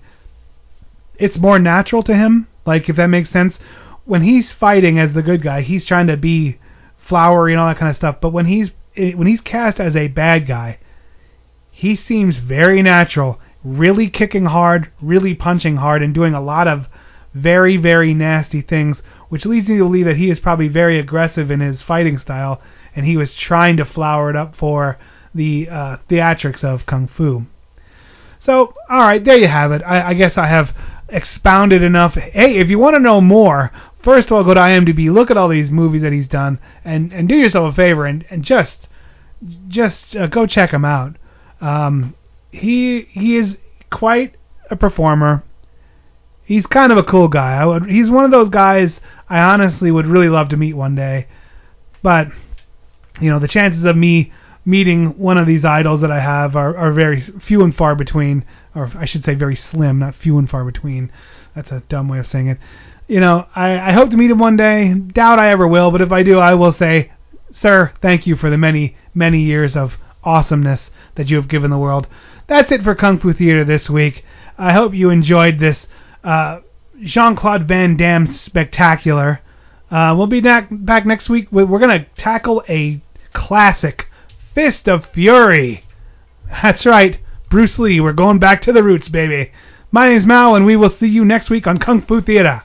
it's more natural to him. Like, if that makes sense. When he's fighting as the good guy, he's trying to be flowery and all that kind of stuff. But when he's cast as a bad guy, he seems very natural, really kicking hard, really punching hard, and doing a lot of very, very nasty things, which leads me to believe that he is probably very aggressive in his fighting style, and he was trying to flower it up for the theatrics of Kung Fu. So, alright, there you have it. I guess I have expounded enough. Hey, if you want to know more, first of all, go to IMDb, look at all these movies that he's done, and do yourself a favor and just go check him out. He is quite a performer. He's kind of a cool guy. He's one of those guys I honestly would really love to meet one day. But, you know, the chances of me meeting one of these idols that I have are very few and far between, or I should say very slim, not few and far between. That's a dumb way of saying it. You know, I hope to meet him one day. Doubt I ever will, but if I do, I will say, sir, thank you for the many, many years of awesomeness that you have given the world. That's it for Kung Fu Theater this week. I hope you enjoyed this Jean-Claude Van Damme spectacular. We'll be back next week. We're going to tackle a classic, Fist of Fury. That's right, Bruce Lee. We're going back to the roots, baby. My name's Mal, and we will see you next week on Kung Fu Theater.